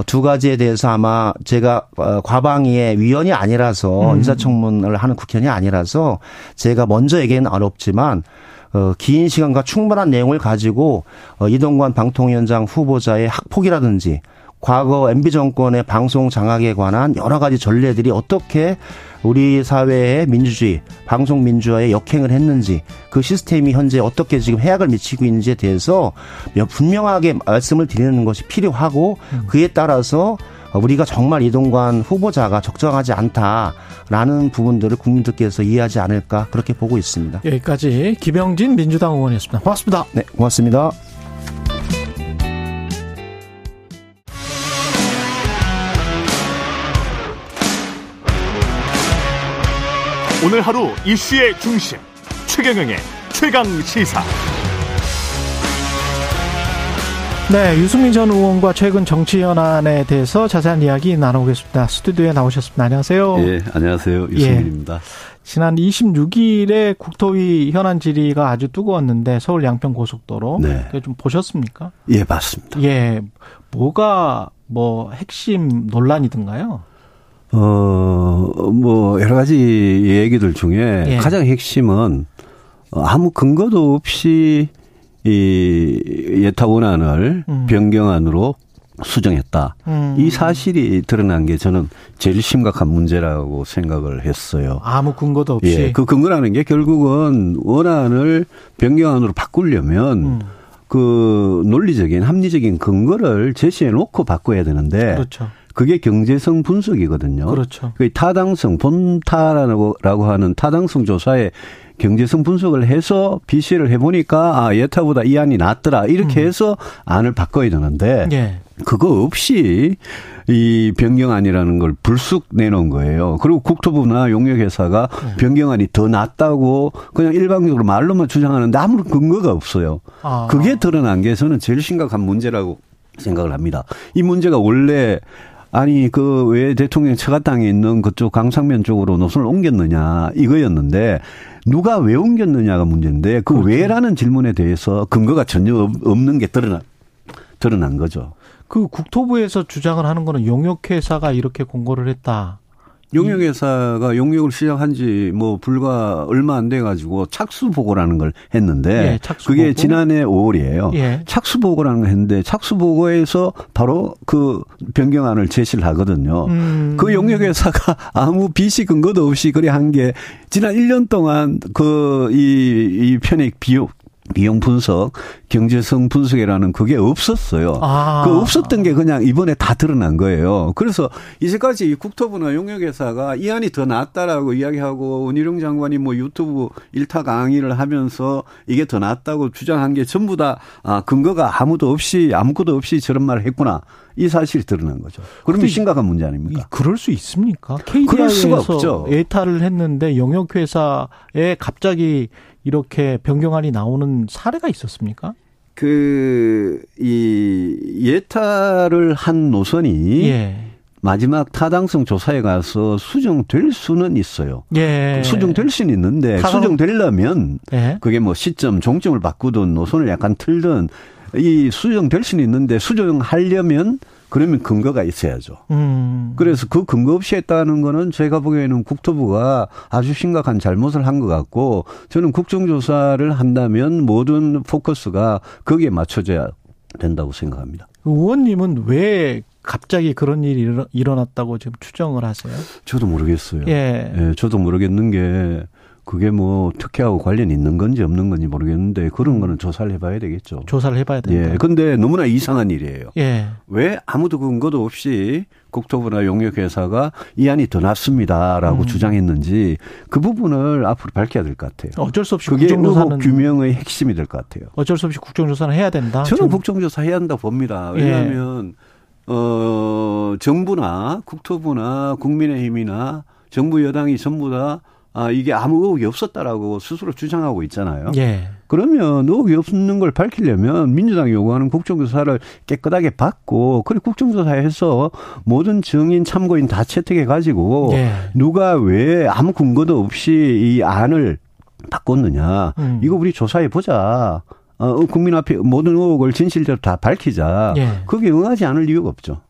두 가지에 대해서 아마 제가 과방위의 위원이 아니라서 인사청문을 하는 국회의원이 아니라서 제가 먼저 얘기는 어렵지만 긴 시간과 충분한 내용을 가지고 이동관 방통위원장 후보자의 학폭이라든지 과거 MB 정권의 방송 장악에 관한 여러 가지 전례들이 어떻게 우리 사회의 민주주의, 방송 민주화에 역행을 했는지 그 시스템이 현재 어떻게 지금 해악을 미치고 있는지에 대해서 분명하게 말씀을 드리는 것이 필요하고 그에 따라서 우리가 정말 이동관 후보자가 적정하지 않다라는 부분들을 국민들께서 이해하지 않을까 그렇게 보고 있습니다. 여기까지 김영진 민주당 의원이었습니다. 고맙습니다. 네, 고맙습니다. 오늘 하루 이슈의 중심 최경영의 최강시사. 네, 유승민 전 의원과 최근 정치 현안에 대해서 자세한 이야기 나눠보겠습니다. 스튜디오에 나오셨습니다. 안녕하세요. 예, 안녕하세요. 유승민입니다. 예, 지난 26일에 국토위 현안 질의가 아주 뜨거웠는데 서울 양평 고속도로 네. 좀 보셨습니까? 예, 봤습니다. 예, 뭐가 핵심 논란이든가요? 여러 가지 얘기들 중에 예. 가장 핵심은 아무 근거도 없이 이 예타원안을 변경안으로 수정했다. 이 사실이 드러난 게 저는 제일 심각한 문제라고 생각을 했어요. 아무 근거도 없이. 예, 그 근거라는 게 결국은 원안을 변경안으로 바꾸려면 그 논리적인 합리적인 근거를 제시해놓고 바꿔야 되는데 그렇죠. 그게 경제성 분석이거든요. 그렇죠. 그 타당성 본타라고 하는 타당성 조사에 경제성 분석을 해서 BC를 해보니까 아 예타보다 이 안이 낫더라 이렇게 해서 안을 바꿔야 되는데 예. 그거 없이 이 변경안이라는 걸 불쑥 내놓은 거예요. 그리고 국토부나 용역회사가 변경안이 더 낫다고 그냥 일방적으로 말로만 주장하는데 아무런 근거가 없어요. 아. 그게 드러난 게 저는 제일 심각한 문제라고 생각을 합니다. 이 문제가 원래 아니 그 왜 대통령 처가땅에 있는 그쪽 강상면 쪽으로 노선을 옮겼느냐 이거였는데 누가 왜 옮겼느냐가 문제인데 그 그렇죠. 왜라는 질문에 대해서 근거가 전혀 없는 게 드러난 거죠. 그 국토부에서 주장을 하는 거는 용역회사가 이렇게 공고를 했다. 용역회사가 용역을 시작한 지 뭐 불과 얼마 안 돼 가지고 착수보고라는 걸 했는데 예, 착수보고. 그게 지난해 5월이에요. 예. 착수보고라는 걸 했는데 착수보고에서 바로 그 변경안을 제시를 하거든요. 그 용역회사가 아무 비시 근거도 없이 그리 한 게 지난 1년 동안 그 이 편익 비용 분석, 경제성 분석이라는 그게 없었어요. 아. 그 없었던 게 그냥 이번에 다 드러난 거예요. 그래서 이제까지 국토부나 용역회사가 이 안이 더 낫다라고 이야기하고 원희룡 장관이 뭐 유튜브 일타 강의를 하면서 이게 더 낫다고 주장한 게 전부 다 근거가 아무것도 없이 저런 말을 했구나. 이 사실이 드러난 거죠. 그러면 심각한 문제 아닙니까? 그럴 수 있습니까? KDI에서 예타를 했는데 용역회사에 갑자기 이렇게 변경안이 나오는 사례가 있었습니까? 이 예타를 한 노선이 예. 마지막 타당성 조사에 가서 수정될 수는 있어요. 예. 수정될 수는 있는데 수정되려면 예. 그게 뭐 시점, 종점을 바꾸든 노선을 약간 틀든 이 수정될 수는 있는데 수정하려면 그러면 근거가 있어야죠. 그래서 그 근거 없이 했다는 거는 제가 보기에는 국토부가 아주 심각한 잘못을 한 것 같고 저는 국정조사를 한다면 모든 포커스가 거기에 맞춰져야 된다고 생각합니다. 의원님은 왜 갑자기 그런 일이 일어났다고 지금 추정을 하세요? 저도 모르겠어요. 예. 예, 저도 모르겠는 게 그게 뭐 특혜하고 관련이 있는 건지 없는 건지 모르겠는데 그런 거는 조사를 해봐야 되겠죠. 조사를 해봐야 된다. 예, 근데 너무나 이상한 일이에요. 예. 왜 아무도 근거도 없이 국토부나 용역회사가 이 안이 더 낫습니다라고 주장했는지 그 부분을 앞으로 밝혀야 될 것 같아요. 어쩔 수 없이 그게 의혹 규명의 핵심이 될 것 같아요. 어쩔 수 없이 국정조사는 해야 된다. 저는 국정조사 해야 한다고 봅니다. 왜냐하면 예. 정부나 국토부나 국민의힘이나 정부 여당이 전부 다 이게 아무 의혹이 없었다라고 스스로 주장하고 있잖아요. 예. 그러면 의혹이 없는 걸 밝히려면 민주당이 요구하는 국정조사를 깨끗하게 받고 그리고 국정조사에서 모든 증인 참고인 다 채택해가지고 예. 누가 왜 아무 근거도 없이 이 안을 바꿨느냐. 이거 우리 조사해보자. 국민 앞에 모든 의혹을 진실대로 다 밝히자. 예. 그게 응하지 않을 이유가 없죠.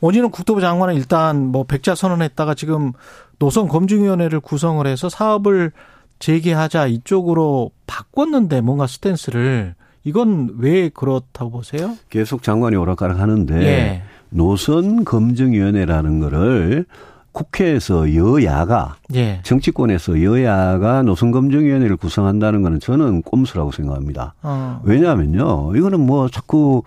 원희룡 국토부 장관은 일단 뭐 백자 선언했다가 지금 노선검증위원회를 구성을 해서 사업을 재개하자 이쪽으로 바꿨는데 뭔가 스탠스를 이건 왜 그렇다고 보세요? 계속 장관이 오락가락 하는데 예. 노선검증위원회라는 거를 국회에서 여야가 예. 정치권에서 여야가 노선검증위원회를 구성한다는 거는 저는 꼼수라고 생각합니다. 왜냐하면요. 이거는 뭐 자꾸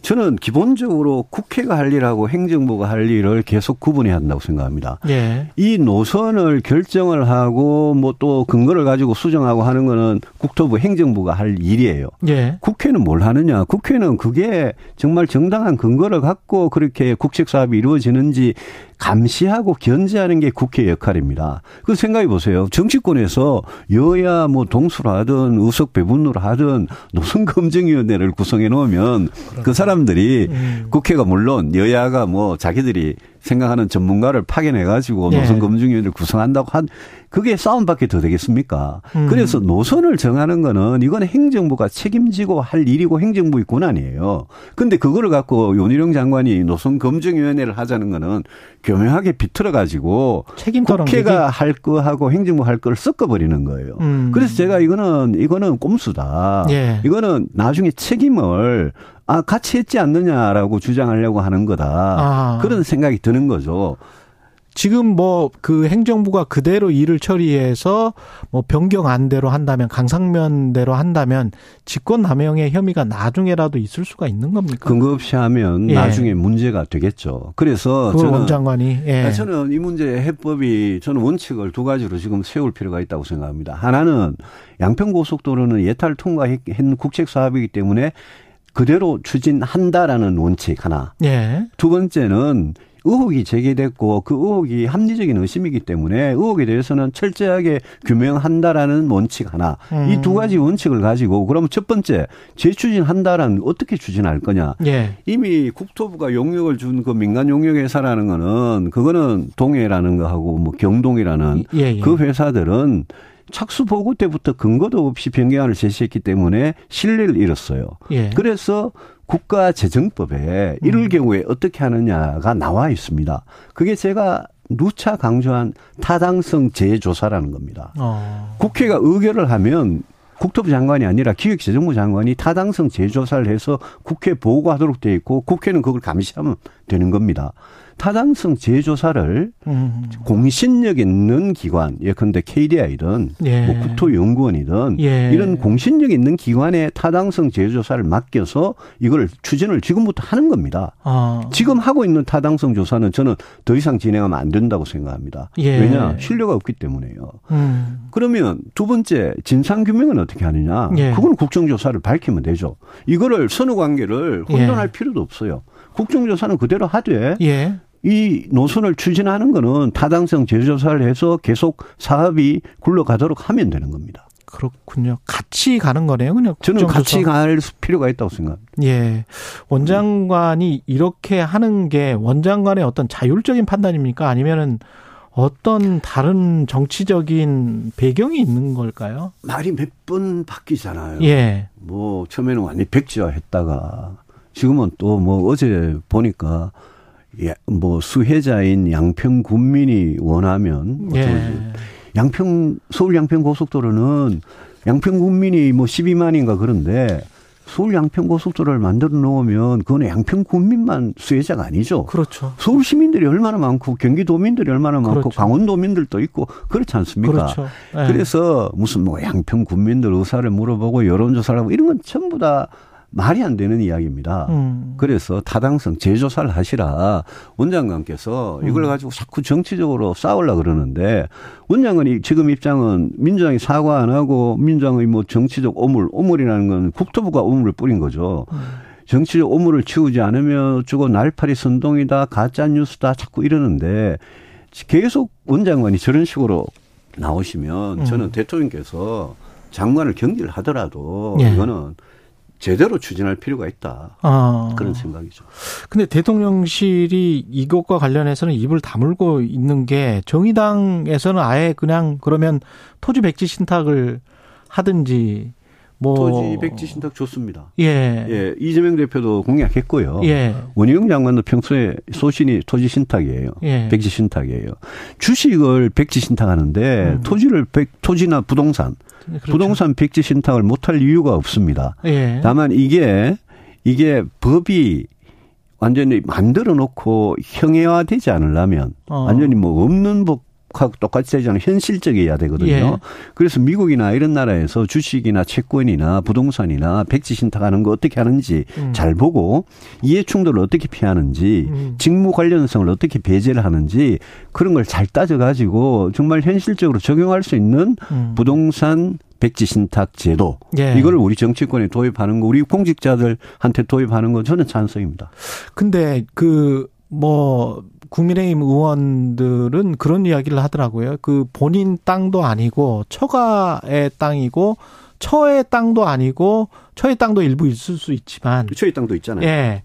저는 기본적으로 국회가 할 일하고 행정부가 할 일을 계속 구분해야 한다고 생각합니다. 예. 이 노선을 결정을 하고 뭐 또 근거를 가지고 수정하고 하는 거는 국토부 행정부가 할 일이에요. 예. 국회는 뭘 하느냐. 국회는 그게 정말 정당한 근거를 갖고 그렇게 국책 사업이 이루어지는지 감시하고 견제하는 게 국회의 역할입니다. 그 생각해 보세요. 정치권에서 여야 뭐 동수로 하든 의석 배분으로 하든 노선검증위원회를 구성해 놓으면 그 사람들이 국회가 물론 여야가 뭐 자기들이 생각하는 전문가를 파견해가지고 노선검증위원회를 구성한다고 한 그게 싸움밖에 더 되겠습니까? 그래서 노선을 정하는 거는 이건 행정부가 책임지고 할 일이고 행정부의 권한이에요. 그런데 그거를 갖고 원희룡 장관이 노선검증위원회를 하자는 거는 교묘하게 비틀어가지고 국회가 할 거하고 행정부 할 거를 섞어버리는 거예요. 그래서 제가 이거는 꼼수다. 예. 이거는 나중에 책임을 같이 했지 않느냐라고 주장하려고 하는 거다. 아. 그런 생각이 드는 거죠. 지금 뭐 그 행정부가 그대로 일을 처리해서 뭐 변경 안대로 한다면, 강상면대로 한다면 직권남용의 혐의가 나중에라도 있을 수가 있는 겁니까? 근거없이 하면 예. 나중에 문제가 되겠죠. 그래서 저는 원장관이 예. 저는 이 문제의 해법이, 저는 원칙을 두 가지로 지금 세울 필요가 있다고 생각합니다. 하나는 양평고속도로는 예타를 통과한 국책 사업이기 때문에 그대로 추진한다라는 원칙 하나. 예. 두 번째는 의혹이 제기됐고 그 의혹이 합리적인 의심이기 때문에 의혹에 대해서는 철저하게 규명한다라는 원칙 하나. 이 두 가지 원칙을 가지고, 그럼 첫 번째 재추진한다라는, 어떻게 추진할 거냐. 예. 이미 국토부가 용역을 준 그 민간 용역회사라는 거는, 그거는 동해라는 거하고 뭐 경동이라는 예, 예. 그 회사들은 착수 보고 때부터 근거도 없이 변경안을 제시했기 때문에 신뢰를 잃었어요. 예. 그래서 국가재정법에 이럴 경우에 어떻게 하느냐가 나와 있습니다. 그게 제가 누차 강조한 타당성 재조사라는 겁니다. 국회가 의결을 하면 국토부 장관이 아니라 기획재정부 장관이 타당성 재조사를 해서 국회에 보고하도록 되어 있고, 국회는 그걸 감시하면 되는 겁니다. 타당성 재조사를 공신력 있는 기관, 예컨대 KDI든 예. 뭐 국토연구원이든 예. 이런 공신력 있는 기관에 타당성 재조사를 맡겨서 이걸 추진을 지금부터 하는 겁니다. 지금 하고 있는 타당성 조사는 저는 더 이상 진행하면 안 된다고 생각합니다. 예. 왜냐, 신뢰가 없기 때문에요. 그러면 두 번째 진상규명은 어떻게 하느냐. 예. 그건 국정조사를 밝히면 되죠. 이거를 선후관계를 혼돈할 예. 필요도 없어요. 국정조사는 그대로 하되 예. 이 노선을 추진하는 거는 타당성 재조사를 해서 계속 사업이 굴러가도록 하면 되는 겁니다. 그렇군요. 같이 가는 거네요. 그냥 저는 같이 갈 필요가 있다고 생각합니다. 예, 원장관이 이렇게 하는 게 원장관의 어떤 자율적인 판단입니까? 아니면은 어떤 다른 정치적인 배경이 있는 걸까요? 말이 몇 번 바뀌잖아요. 예. 뭐 처음에는 완전히 백지화했다가 지금은 또 뭐 어제 보니까 예, 뭐 수혜자인 양평 군민이 원하면 예. 양평, 서울 양평 고속도로는 양평 군민이 뭐 12만인가 그런데, 서울 양평 고속도로를 만들어 놓으면 그건 양평 군민만 수혜자가 아니죠. 그렇죠. 서울 시민들이 얼마나 많고 경기도민들이 얼마나 많고 그렇죠. 강원도민들도 있고 그렇지 않습니까? 그렇죠. 예. 그래서 무슨 뭐 양평 군민들 의사를 물어보고 여론조사를 하고 이런 건 전부 다 말이 안 되는 이야기입니다. 그래서 타당성 재조사를 하시라. 원장관께서 이걸 가지고 자꾸 정치적으로 싸우려고 그러는데, 원장관이 지금 입장은 민주당이 사과 안 하고 민주당의 뭐 정치적 오물, 오물이라는 건 국토부가 오물을 뿌린 거죠. 정치적 오물을 치우지 않으면 어쩌고 날파리 선동이다, 가짜뉴스다 자꾸 이러는데, 계속 원장관이 저런 식으로 나오시면 저는 대통령께서 장관을 경질을 하더라도 예. 이거는 제대로 추진할 필요가 있다. 그런 생각이죠. 근데 대통령실이 이것과 관련해서는 입을 다물고 있는 게, 정의당에서는 아예 그냥 그러면 토지 백지 신탁을 하든지 뭐. 토지 백지 신탁 좋습니다. 예. 예. 이재명 대표도 공약했고요. 예. 원희룡 장관도 평소에 소신이 토지 신탁이에요. 예. 백지 신탁이에요. 주식을 백지 신탁하는데 토지를 토지나 부동산. 그렇죠. 부동산 백지 신탁을 못할 이유가 없습니다. 예. 다만 이게 법이 완전히 만들어 놓고 형해화되지 않으려면 완전히 뭐 없는 법하고 똑같이 되지 않으면 현실적이어야 되거든요. 예. 그래서 미국이나 이런 나라에서 주식이나 채권이나 부동산이나 백지 신탁하는 거 어떻게 하는지 잘 보고, 이해충돌을 어떻게 피하는지 직무 관련성을 어떻게 배제를 하는지 그런 걸 잘 따져가지고 정말 현실적으로 적용할 수 있는 부동산 백지신탁 제도. 예. 이걸 우리 정치권에 도입하는 거, 우리 공직자들한테 도입하는 거 저는 찬성입니다. 근데 국민의힘 의원들은 그런 이야기를 하더라고요. 그 본인 땅도 아니고 처가의 땅이고 처의 땅도 아니고, 처의 땅도 일부 있을 수 있지만. 처의 땅도 있잖아요. 예.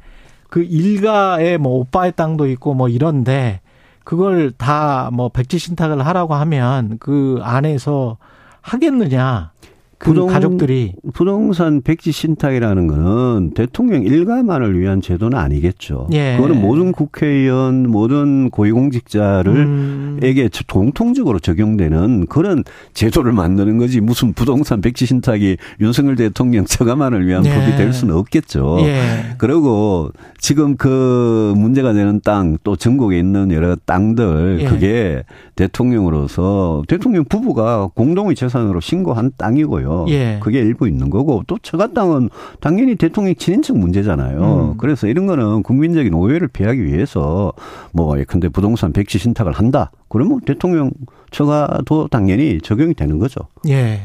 그 일가의 뭐 오빠의 땅도 있고 뭐 이런데, 그걸 다 뭐 백지신탁을 하라고 하면 그 안에서 하겠느냐. 그 가족들이. 부동산 백지 신탁이라는 거는 대통령 일가만을 위한 제도는 아니겠죠. 예. 그거는 모든 국회의원, 모든 고위공직자를 에게 공통적으로 적용되는 그런 제도를 만드는 거지 무슨 부동산 백지 신탁이 윤석열 대통령 처가만을 위한 예. 법이 될 수는 없겠죠. 예. 그리고 지금 그 문제가 되는 땅 또 전국에 있는 여러 땅들 예. 그게 대통령으로서 대통령 부부가 공동의 재산으로 신고한 땅이고요. 예. 그게 일부 있는 거고 또 처가 땅은 당연히 대통령 친인척 문제잖아요. 그래서 이런 거는 국민적인 오해를 피하기 위해서 뭐 예컨대 부동산 백지 신탁을 한다. 그러면 대통령 처가도 당연히 적용이 되는 거죠. 예.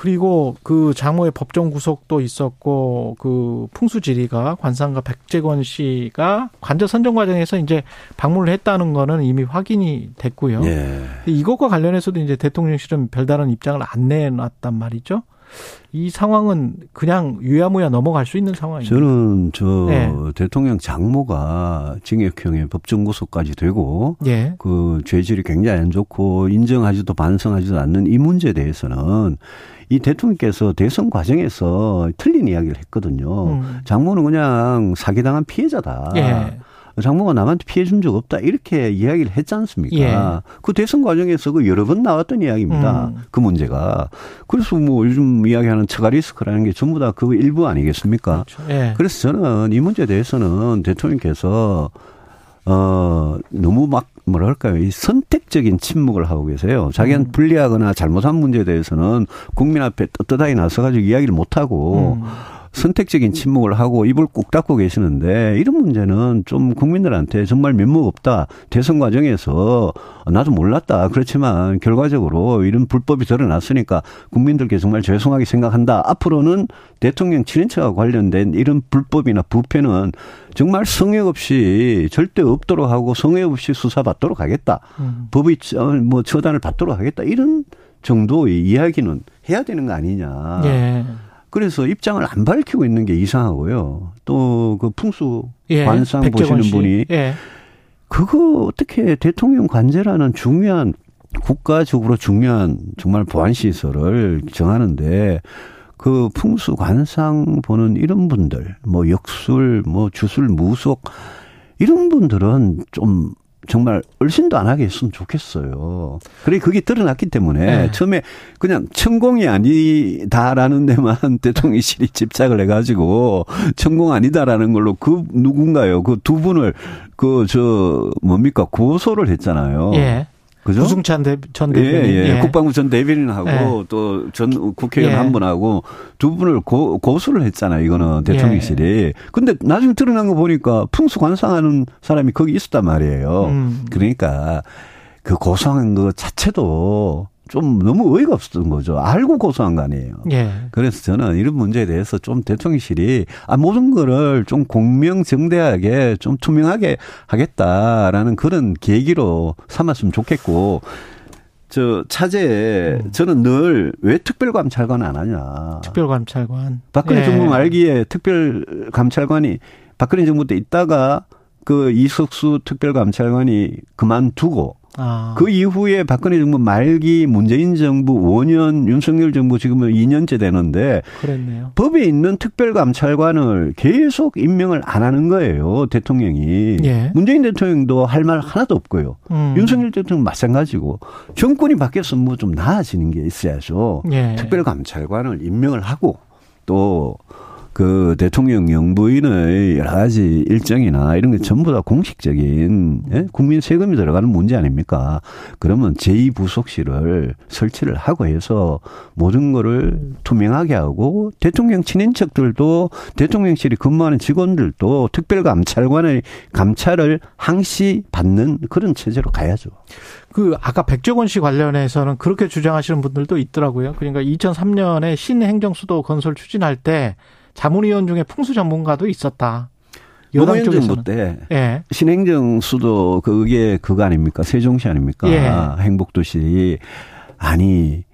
그리고 그 장모의 법정 구속도 있었고 그 풍수지리가 관상가 백재권 씨가 관저 선정 과정에서 이제 방문을 했다는 거는 이미 확인이 됐고요. 예. 이것과 관련해서도 이제 대통령실은 별다른 입장을 안 내놨단 말이죠. 이 상황은 그냥 유야무야 넘어갈 수 있는 상황입니다. 저는 네. 대통령 장모가 징역형의 법정구속까지 되고 네. 그 죄질이 굉장히 안 좋고 인정하지도 반성하지도 않는 이 문제에 대해서는 이 대통령께서 대선 과정에서 틀린 이야기를 했거든요. 장모는 그냥 사기당한 피해자다. 네. 장모가 남한테 피해 준 적 없다 이렇게 이야기를 했지 않습니까? 예. 그 대선 과정에서 그 여러 번 나왔던 이야기입니다. 그 문제가. 그래서 뭐 요즘 이야기하는 처가 리스크라는 게 전부 다 그 일부 아니겠습니까? 그렇죠. 예. 그래서 저는 이 문제에 대해서는 대통령께서 너무 막 뭐랄까요? 이 선택적인 침묵을 하고 계세요. 자기한테 불리하거나 잘못한 문제에 대해서는 국민 앞에 떳떳하게 나서가지고 이야기를 못하고 선택적인 침묵을 하고 입을 꾹 닫고 계시는데 이런 문제는 좀 국민들한테 정말 면목 없다. 대선 과정에서 나도 몰랐다. 그렇지만 결과적으로 이런 불법이 드러났으니까 국민들께 정말 죄송하게 생각한다. 앞으로는 대통령 친인척과 관련된 이런 불법이나 부패는 정말 성역 없이 절대 없도록 하고 성역 없이 수사받도록 하겠다. 법의 뭐 처단을 받도록 하겠다. 이런 정도의 이야기는 해야 되는 거 아니냐. 예. 그래서 입장을 안 밝히고 있는 게 이상하고요. 또 그 풍수 예, 관상 보시는 분이 예. 그거 어떻게 대통령 관제라는 중요한 국가적으로 중요한 정말 보안시설을 정하는데 그 풍수 관상 보는 이런 분들 뭐 역술 뭐 주술 무속 이런 분들은 좀 정말 얼씬도 안 하게 했으면 좋겠어요. 그래 그게 드러났기 때문에 네. 처음에 그냥 천공이 아니다라는 데만 대통령실이 집착을 해가지고 천공 아니다라는 걸로 그 누군가요 그 두 분을 그 저 뭡니까 고소를 했잖아요. 예. 그죠? 구승찬 전 대변인, 예, 예. 예. 국방부 전 대변인하고 예. 또 전 국회의원 예. 한 분하고 두 분을 고소를 했잖아요. 이거는 대통령실이. 예. 근데 나중에 드러난 거 보니까 풍수 관상하는 사람이 거기 있었단 말이에요. 그러니까 그 고소한 거 자체도 좀 너무 어이가 없었던 거죠. 알고 고소한 거 아니에요. 예. 그래서 저는 이런 문제에 대해서 좀 대통령실이 모든 거를 좀 공명정대하게 좀 투명하게 하겠다라는 그런 계기로 삼았으면 좋겠고 저 차제에 저는 늘 왜 특별감찰관 안 하냐. 특별감찰관. 박근혜 예. 정부 말기에 특별감찰관이 박근혜 정부 때 있다가 그 이석수 특별감찰관이 그만두고 그 이후에 박근혜 정부 말기 문재인 정부 5년 윤석열 정부 지금은 2년째 되는데 그랬네요. 법에 있는 특별감찰관을 계속 임명을 안 하는 거예요. 대통령이. 예. 문재인 대통령도 할 말 하나도 없고요. 윤석열 대통령 마찬가지고 정권이 바뀌어서 뭐 좀 나아지는 게 있어야죠. 예. 특별감찰관을 임명을 하고 또 그 대통령 영부인의 여러 가지 일정이나 이런 게 전부 다 공식적인 예? 국민 세금이 들어가는 문제 아닙니까? 그러면 제2부속실을 설치를 하고 해서 모든 거를 투명하게 하고 대통령 친인척들도 대통령실이 근무하는 직원들도 특별감찰관의 감찰을 항시 받는 그런 체제로 가야죠. 그 아까 백재권 씨 관련해서는 그렇게 주장하시는 분들도 있더라고요. 그러니까 2003년에 신행정수도 건설 추진할 때 자문위원 중에 풍수 전문가도 있었다. 여당 쪽에서는. 때 예. 신행정 수도 그게 그거 아닙니까? 세종시 아닙니까? 예. 행복도시. 아니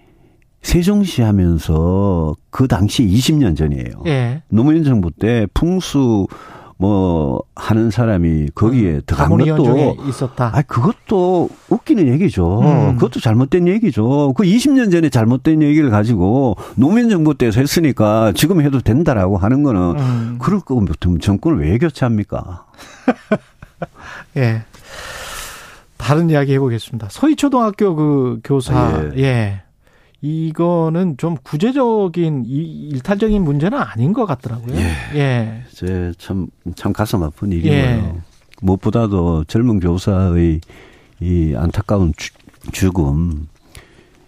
세종시 하면서 그 당시 20년 전이에요. 예. 노무현 정부 때 풍수 뭐 하는 사람이 거기에 들어간 것도 있었다. 아, 그것도 웃기는 얘기죠. 그것도 잘못된 얘기죠. 그 20년 전에 잘못된 얘기를 가지고 노무현 정부 때에서 했으니까 지금 해도 된다라고 하는 거는 그럴 거면 정권을 왜 교체합니까? 예. 다른 이야기 해보겠습니다. 서희초등학교 그 교사, 예. 예. 이거는 좀 구체적인 일탈적인 문제는 아닌 것 같더라고요. 예. 예. 제 참 가슴 아픈 일이고요. 예. 무엇보다도 젊은 교사의 이 안타까운 죽음.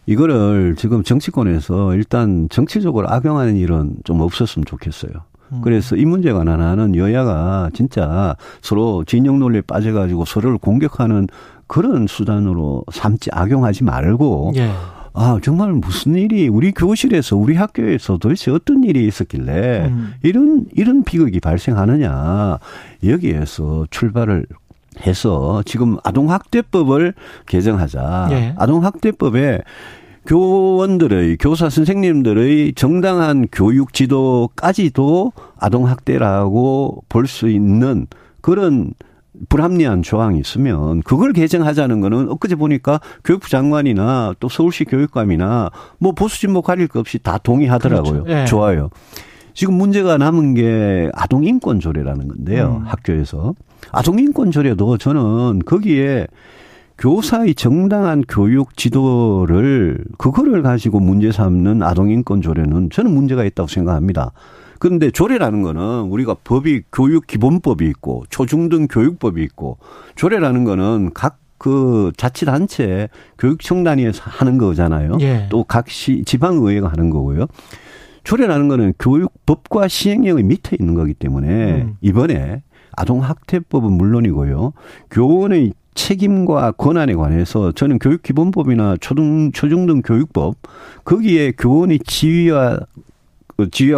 이거를 지금 정치권에서 일단 정치적으로 악용하는 일은 좀 없었으면 좋겠어요. 그래서 이 문제가 나는 여야가 진짜 서로 진영 논리에 빠져가지고 서로를 공격하는 그런 수단으로 삼지 악용하지 말고 예. 아 정말 무슨 일이 우리 교실에서 우리 학교에서 도대체 어떤 일이 있었길래 이런 비극이 발생하느냐 여기에서 출발을 해서 지금 아동학대법을 개정하자. 예. 아동학대법에 교원들의 교사 선생님들의 정당한 교육 지도까지도 아동학대라고 볼 수 있는 그런 불합리한 조항이 있으면 그걸 개정하자는 거는 엊그제 보니까 교육부 장관이나 또 서울시 교육감이나 뭐 보수 진보 가릴 것 없이 다 동의하더라고요. 그렇죠. 예. 좋아요. 지금 문제가 남은 게 아동인권조례라는 건데요. 학교에서. 아동인권조례도 저는 거기에 교사의 정당한 교육 지도를 그거를 가지고 문제 삼는 아동인권 조례는 저는 문제가 있다고 생각합니다. 그런데 조례라는 거는 우리가 법이 교육 기본법이 있고 초중등 교육법이 있고 조례라는 거는 각 그 자치단체 교육청 단위에서 하는 거잖아요. 예. 또 각 지방의회가 하는 거고요. 조례라는 거는 교육법과 시행령의 밑에 있는 거기 때문에 이번에 아동학대법은 물론이고요. 교원의 책임과 권한에 관해서 저는 교육기본법이나 초중등 교육법 거기에 교원의 지위와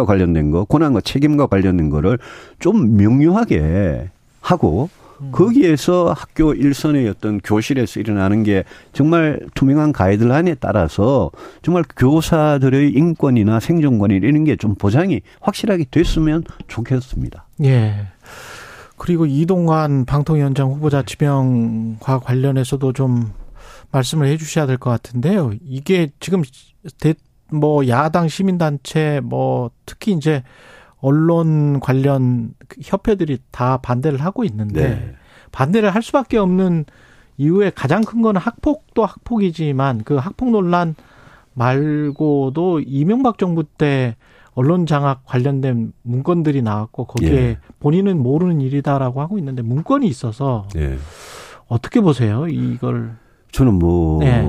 관련된 거 권한과 책임과 관련된 거를 좀 명료하게 하고 거기에서 학교 일선의 어떤 교실에서 일어나는 게 정말 투명한 가이드라인에 따라서 정말 교사들의 인권이나 생존권 이런 게 좀 보장이 확실하게 됐으면 좋겠습니다. 예. 그리고 이동관 방통위원장 후보자 지명과 관련해서도 좀 말씀을 해 주셔야 될 것 같은데요. 이게 지금 뭐 야당 시민단체 뭐 특히 이제 언론 관련 협회들이 다 반대를 하고 있는데 네. 반대를 할 수밖에 없는 이유의 가장 큰 건 학폭도 학폭이지만 그 학폭 논란 말고도 이명박 정부 때 언론 장악 관련된 문건들이 나왔고 거기에 예. 본인은 모르는 일이다라고 하고 있는데 문건이 있어서 예. 어떻게 보세요? 이걸 저는 뭐 예.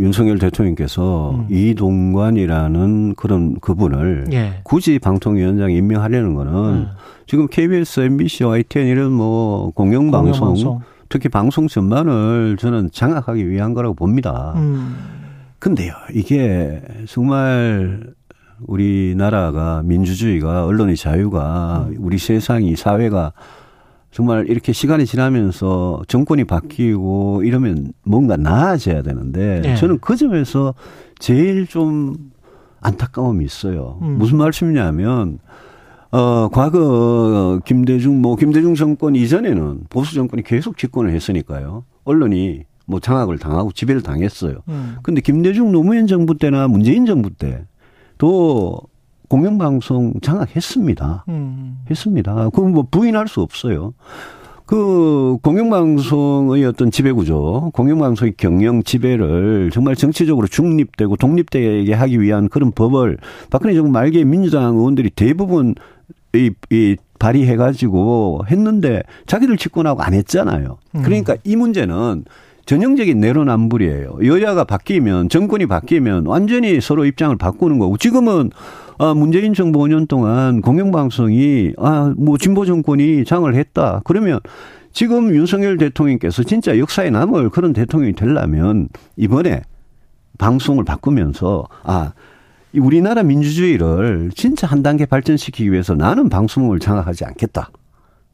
윤석열 대통령께서 이동관이라는 그런 그분을 예. 굳이 방통위원장 임명하려는 거는 지금 KBS, MBC, YTN 이런 뭐 공영방송 특히 방송 전반을 저는 장악하기 위한 거라고 봅니다. 근데요 이게 정말 우리나라가 민주주의가 언론의 자유가 우리 세상이 사회가 정말 이렇게 시간이 지나면서 정권이 바뀌고 이러면 뭔가 나아져야 되는데 네. 저는 그 점에서 제일 좀 안타까움이 있어요. 무슨 말씀이냐면 과거 김대중 정권 이전에는 보수 정권이 계속 집권을 했으니까요. 언론이 뭐 장악을 당하고 지배를 당했어요. 그런데 김대중 노무현 정부 때나 문재인 정부 때 또 공영방송 장악했습니다. 했습니다. 그건 뭐 부인할 수 없어요. 그 공영방송의 어떤 지배구조, 공영방송의 경영 지배를 정말 정치적으로 중립되고 독립되게 하기 위한 그런 법을 박근혜 정부 말기에 민주당 의원들이 대부분 발의해가지고 했는데 자기들 집권하고 안 했잖아요. 그러니까 이 문제는 전형적인 내로남불이에요. 여야가 바뀌면 정권이 바뀌면 완전히 서로 입장을 바꾸는 거고 지금은 문재인 정부 5년 동안 공영방송이 뭐 진보 정권이 장을 했다. 그러면 지금 윤석열 대통령께서 진짜 역사에 남을 그런 대통령이 되려면 이번에 방송을 바꾸면서 우리나라 민주주의를 진짜 한 단계 발전시키기 위해서 나는 방송을 장악하지 않겠다.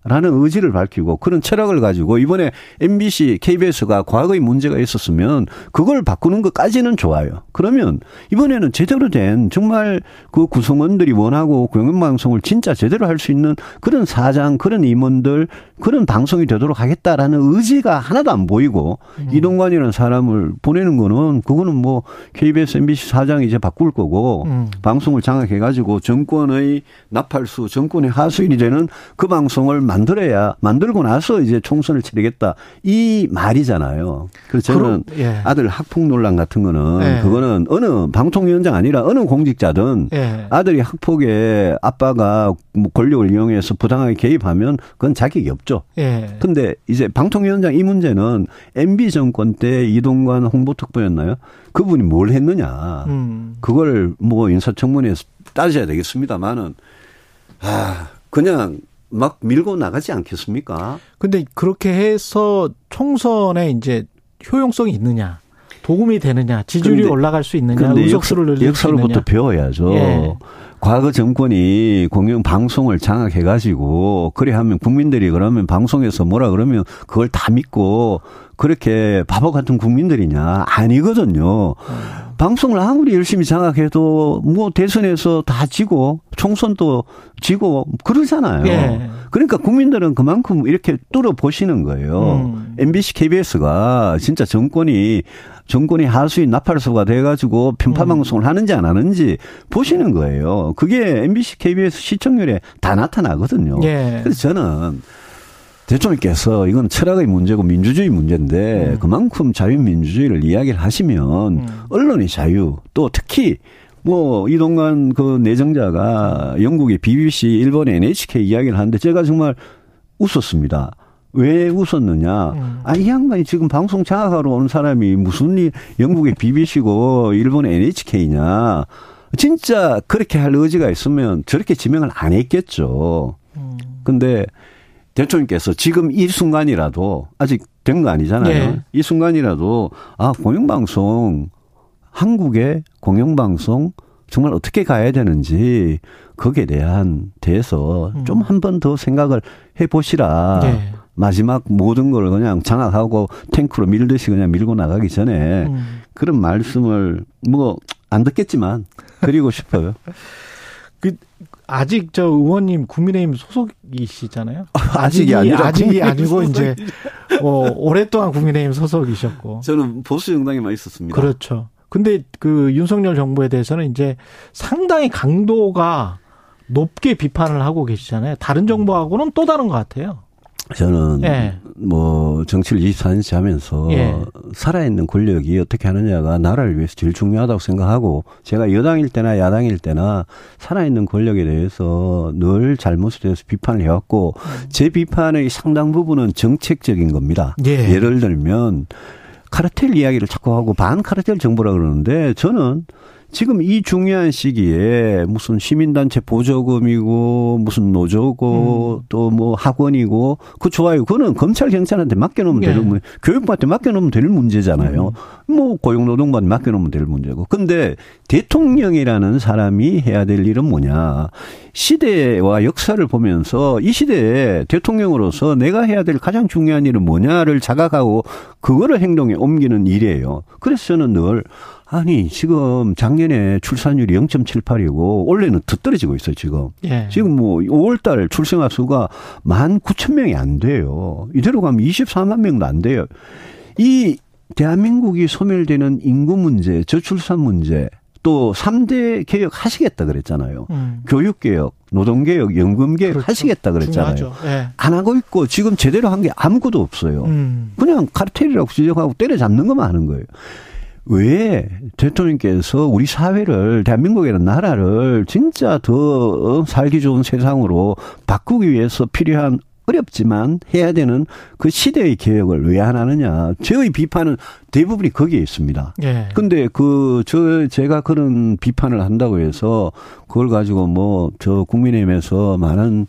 라는 의지를 밝히고 그런 철학을 가지고 이번에 MBC, KBS가 과거에 문제가 있었으면 그걸 바꾸는 것까지는 좋아요. 그러면 이번에는 제대로 된 정말 그 구성원들이 원하고 공영방송을 진짜 제대로 할 수 있는 그런 사장, 그런 임원들, 그런 방송이 되도록 하겠다라는 의지가 하나도 안 보이고 이동관이라는 사람을 보내는 거는 그거는 뭐 KBS, MBC 사장이 이제 바꿀 거고 방송을 장악해가지고 정권의 나팔수, 정권의 하수인이 되는 그 방송을 만들고 나서 이제 총선을 치르겠다 이 말이잖아요. 그래서 저는 예. 아들 학폭 논란 같은 거는 예. 그거는 어느 방통위원장 아니라 어느 공직자든 예. 아들이 학폭에 아빠가 뭐 권력을 이용해서 부당하게 개입하면 그건 자격이 없죠. 그런데 예. 이제 방통위원장 이 문제는 MB 정권 때 이동관 홍보특보였나요? 그분이 뭘 했느냐 그걸 뭐 인사청문회에서 따져야 되겠습니다만은 그냥 막 밀고 나가지 않겠습니까? 근데 그렇게 해서 총선에 이제 효용성이 있느냐, 도움이 되느냐, 지지율이 올라갈 수 있느냐, 의석수를 늘릴 수 있느냐. 역사로부터 배워야죠. 예. 과거 정권이 공영 방송을 장악해가지고 그래 하면 국민들이 그러면 방송에서 뭐라 그러면 그걸 다 믿고 그렇게 바보 같은 국민들이냐 아니거든요. 방송을 아무리 열심히 장악해도 뭐 대선에서 다 지고 총선도 지고 그러잖아요. 예. 그러니까 국민들은 그만큼 이렇게 뚫어보시는 거예요. MBC, KBS가 진짜 정권이 하수인 나팔수가 돼가지고 편파방송을 하는지 안 하는지 보시는 거예요. 그게 MBC, KBS 시청률에 다 나타나거든요. 예. 그래서 저는 대통령께서 이건 철학의 문제고 민주주의 문제인데 그만큼 자유민주주의를 이야기를 하시면 언론의 자유 또 특히 뭐 이동관 그 내정자가 영국의 BBC, 일본의 NHK 이야기를 하는데 제가 정말 웃었습니다. 왜 웃었느냐? 이 양반이 지금 방송 장악하러 오는 사람이 무슨 일 영국의 BBC고 일본의 NHK냐? 진짜 그렇게 할 의지가 있으면 저렇게 지명을 안 했겠죠. 근데 대통령께서 지금 이 순간이라도 아직 된 거 아니잖아요. 네. 이 순간이라도 공영방송 한국의 공영방송 정말 어떻게 가야 되는지 거기에 대해서 좀 한 번 더 생각을 해보시라. 네. 마지막 모든 걸 그냥 장악하고 탱크로 밀듯이 그냥 밀고 나가기 전에 그런 말씀을 뭐 안 듣겠지만 드리고 싶어요. 아직 저 의원님 국민의힘 소속이시잖아요. 아직이 아니고 이제 오랫동안 국민의힘 소속이셨고. 저는 보수 정당에만 있었습니다. 그렇죠. 근데 그 윤석열 정부에 대해서는 이제 상당히 강도가 높게 비판을 하고 계시잖아요. 다른 정부하고는 또 다른 것 같아요. 저는 예. 뭐 정치를 24년째 하면서 예. 살아있는 권력이 어떻게 하느냐가 나라를 위해서 제일 중요하다고 생각하고 제가 여당일 때나 야당일 때나 살아있는 권력에 대해서 늘 잘못에 대해서 비판을 해왔고 제 비판의 상당 부분은 정책적인 겁니다. 예. 예를 들면 카르텔 이야기를 자꾸 하고 반카르텔 정부라 그러는데 저는 지금 이 중요한 시기에 무슨 시민단체 보조금이고 무슨 노조고 또 뭐 학원이고 그거 좋아요. 그거는 검찰 경찰한테 맡겨놓으면 예. 되는 문제. 교육부한테 맡겨놓으면 될 문제잖아요. 뭐 고용노동부한테 맡겨놓으면 될 문제고. 그런데 대통령이라는 사람이 해야 될 일은 뭐냐. 시대와 역사를 보면서 이 시대에 대통령으로서 내가 해야 될 가장 중요한 일은 뭐냐를 자각하고 그거를 행동에 옮기는 일이에요. 그래서 저는 늘 지금 작년에 출산율이 0.78이고 원래는 더 떨어지고 있어요, 지금. 예. 지금 뭐 5월 달 출생아 수가 19,000명이 안 돼요. 이대로 가면 24만 명도 안 돼요. 이 대한민국이 소멸되는 인구 문제, 저출산 문제, 또 3대 개혁 하시겠다 그랬잖아요. 교육개혁, 노동개혁, 연금개혁 그렇죠. 하시겠다 그랬잖아요. 예. 안 하고 있고 지금 제대로 한 게 아무것도 없어요. 그냥 카르텔이라고 지적하고 때려잡는 것만 하는 거예요. 왜 대통령께서 우리 사회를 대한민국이라는 나라를 진짜 더 살기 좋은 세상으로 바꾸기 위해서 필요한 어렵지만 해야 되는 그 시대의 개혁을 왜 안 하느냐. 저의 비판은 대부분이 거기에 있습니다. 그런데 예. 제가 그런 비판을 한다고 해서 그걸 가지고 뭐 저 국민의힘에서 많은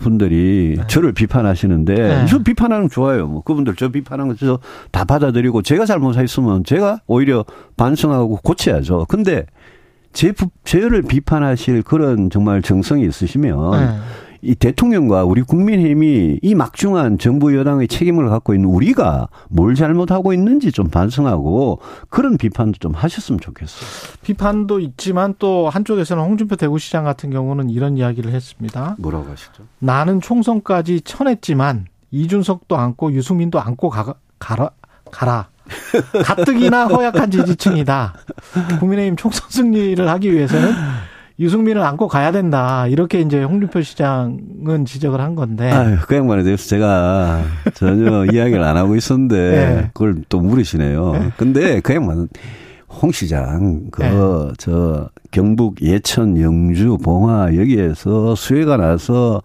분들이 네. 저를 비판하시는데 네. 저 비판하는 거 좋아요. 뭐 그분들 저 비판하는 거 다 받아들이고 제가 잘못했으면 제가 오히려 반성하고 고쳐야죠. 근데 저를 비판하실 그런 정말 정성이 있으시면 네. 이 대통령과 우리 국민의힘이 이 막중한 정부 여당의 책임을 갖고 있는 우리가 뭘 잘못하고 있는지 좀 반성하고 그런 비판도 좀 하셨으면 좋겠어요. 비판도 있지만 또 한쪽에서는 홍준표 대구시장 같은 경우는 이런 이야기를 했습니다. 뭐라고 하시죠? 나는 총선까지 쳐냈지만 이준석도 안고 유승민도 안고 가라. 가뜩이나 허약한 지지층이다. 국민의힘 총선 승리를 하기 위해서는 유승민을 안고 가야 된다. 이렇게 이제 홍준표 시장은 지적을 한 건데. 아유, 그 양반에 대해서 제가 전혀 이야기를 안 하고 있었는데 네. 그걸 또 물으시네요. 네. 근데 그 양반은 홍 시장 저 경북 예천 영주 봉화 여기에서 수해가 나서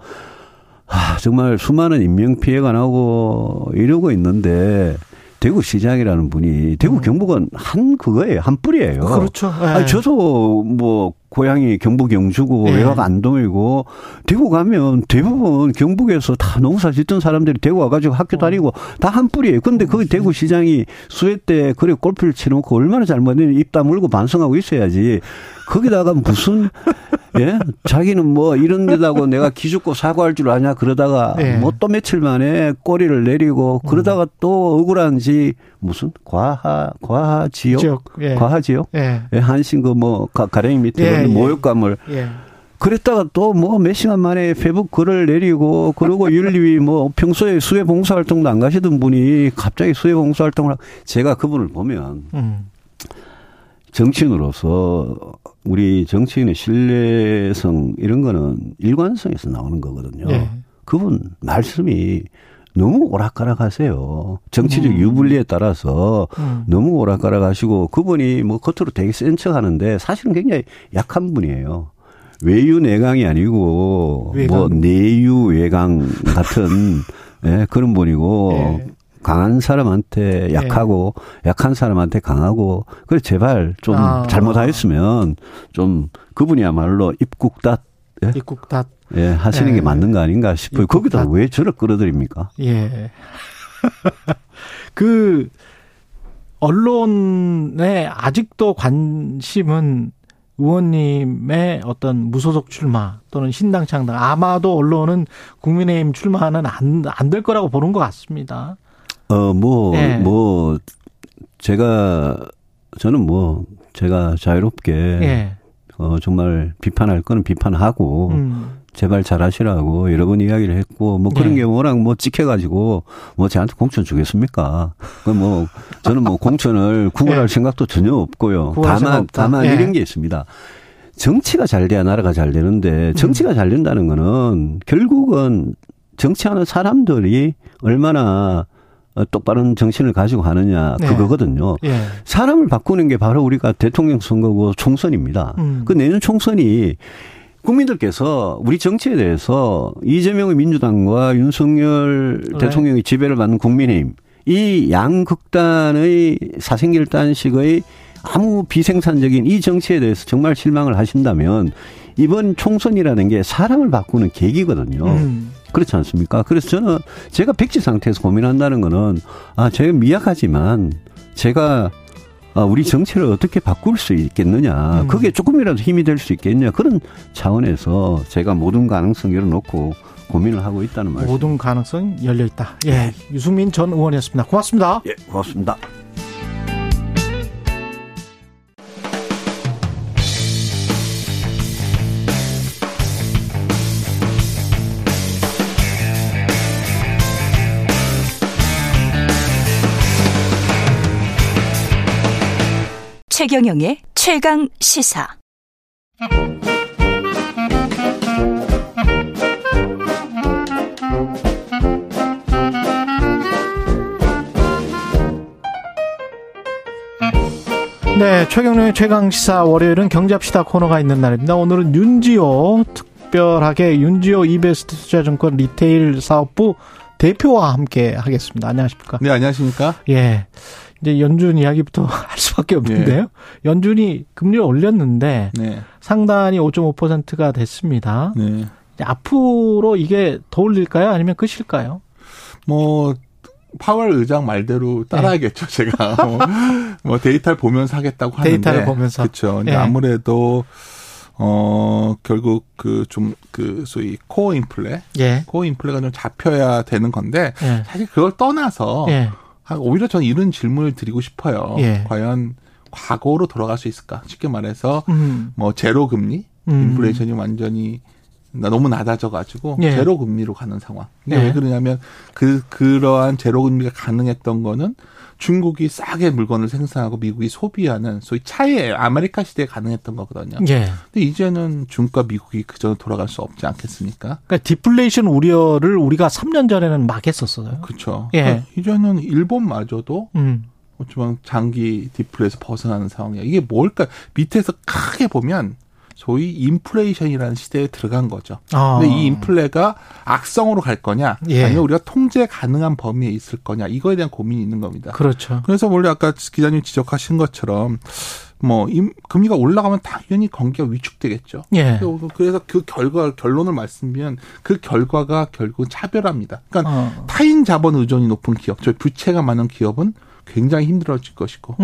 정말 수많은 인명 피해가 나고 이러고 있는데 대구시장이라는 분이 대구 경북은 한 그거예요. 한 뿌리예요. 그렇죠. 네. 아니, 저도 뭐 고향이 경북 영주고 네. 외곽 안동이고 대구 가면 대부분 경북에서 다 농사 짓던 사람들이 대구 와가지고 학교 다니고 다 한 뿌리예요. 그런데 거기 대구시장이 수해 때 그래 골프를 치놓고 얼마나 잘못했는지 입 다물고 반성하고 있어야지. 거기다가 무슨 예? 자기는 뭐 이런 데다고 내가 기죽고 사과할 줄 아냐 그러다가 예. 뭐 또 며칠 만에 꼬리를 내리고 그러다가 또 억울한지 무슨 과하지역 예. 과하지역 예. 예. 한신 그 뭐 가랭이 밑에 예. 모욕감을 예. 그랬다가 또 뭐 몇 시간 만에 페북 글을 내리고 그러고 윤리위 뭐 평소에 수해 봉사 활동도 안 가시던 분이 갑자기 수해 봉사 활동을 제가 그분을 보면 정치인으로서 우리 정치인의 신뢰성 이런 거는 일관성에서 나오는 거거든요. 네. 그분 말씀이 너무 오락가락하세요. 정치적 유불리에 따라서 너무 오락가락하시고 그분이 뭐 겉으로 되게 센 척하는데 사실은 굉장히 약한 분이에요. 외유 내강이 아니고 외강. 뭐 내유 외강 같은 네, 그런 분이고. 네. 강한 사람한테 약하고 네. 약한 사람한테 강하고 그래 제발 좀 잘못하였으면 좀 그분이야말로 입국닷 예? 입국닷 예, 하시는 네. 게 맞는 거 아닌가 싶어요. 거기다 왜 저를 끌어들입니까? 예. 그 언론에 아직도 관심은 의원님의 어떤 무소속 출마 또는 신당 창당 아마도 언론은 국민의힘 출마는 안 될 거라고 보는 것 같습니다. 저는 자유롭게, 예. 정말 비판할 거는 비판하고, 제발 잘하시라고 여러 번 이야기를 했고, 뭐 그런 예. 게 워낙 뭐 찍혀가지고, 뭐 저한테 공천 주겠습니까? 저는 공천을 구걸할 예. 생각도 전혀 없고요. 다만 예. 이런 게 있습니다. 정치가 잘 돼야 나라가 잘 되는데, 정치가 잘 된다는 거는 결국은 정치하는 사람들이 얼마나 똑바른 정신을 가지고 하느냐 네. 그거거든요. 예. 사람을 바꾸는 게 바로 우리가 대통령 선거고 총선입니다. 그 내년 총선이 국민들께서 우리 정치에 대해서 이재명의 민주당과 윤석열 네. 대통령의 지배를 받는 국민의힘 이 양극단의 사생결단식의 아무 비생산적인 이 정치에 대해서 정말 실망을 하신다면 이번 총선이라는 게 사람을 바꾸는 계기거든요. 그렇지 않습니까? 그래서 저는 제가 백지 상태에서 고민한다는 거는 제가 미약하지만 제가 우리 정치를 어떻게 바꿀 수 있겠느냐. 그게 조금이라도 힘이 될 수 있겠냐. 그런 차원에서 제가 모든 가능성 열어놓고 고민을 하고 있다는 말이죠. 모든 가능성 열려있다. 예, 유승민 전 의원이었습니다. 고맙습니다. 예, 고맙습니다. 최경영의 최강시사. 네, 최경영의 최강시사 월요일은 경제합시다 코너가 있는 날입니다. 오늘은 윤지호, 특별하게 윤지호 이베스트증권 리테일 사업부 대표와 함께 하겠습니다. 안녕하십니까? 네, 안녕하십니까? 예. 이제 연준 이야기부터 할 수밖에 없는데요. 네. 연준이 금리를 올렸는데 네. 상단이 5.5%가 됐습니다. 네. 앞으로 이게 더 올릴까요? 아니면 끝일까요? 뭐 파월 의장 말대로 따라야겠죠. 네. 제가 데이터를 보면서 하겠다고 하는데. 데이터를 보면서. 그렇죠. 근데 네. 아무래도 결국 소위 코어 인플레. 예. 코어 인플레가 좀 잡혀야 되는 건데, 예. 사실 그걸 떠나서, 예. 오히려 저는 이런 질문을 드리고 싶어요. 예. 과연 과거로 돌아갈 수 있을까? 쉽게 말해서, 뭐, 제로 금리? 인플레이션이 완전히 너무 낮아져가지고, 예. 제로 금리로 가는 상황. 근데 예. 왜 그러냐면, 그러한 제로 금리가 가능했던 거는, 중국이 싸게 물건을 생산하고 미국이 소비하는 소위 차이예요. 아메리카 시대에 가능했던 거거든요. 예. 근데 이제는 중국과 미국이 그전으로 돌아갈 수 없지 않겠습니까? 그러니까 디플레이션 우려를 우리가 3년 전에는 막 했었어요. 그렇죠. 예. 그러니까 이제는 일본마저도 어쩌면 장기 디플레에서 벗어나는 상황이에요. 이게 뭘까? 밑에서 크게 보면 소위 인플레이션이라는 시대에 들어간 거죠. 근데 이 인플레가 악성으로 갈 거냐, 예. 아니면 우리가 통제 가능한 범위에 있을 거냐, 이거에 대한 고민이 있는 겁니다. 그렇죠. 그래서 원래 아까 기자님 지적하신 것처럼 뭐 금리가 올라가면 당연히 경기가 위축되겠죠. 예. 그래서 그 결론을 말씀드리면 그 결과가 결국 차별화입니다. 그러니까 타인 자본 의존이 높은 기업, 즉 부채가 많은 기업은 굉장히 힘들어질 것이고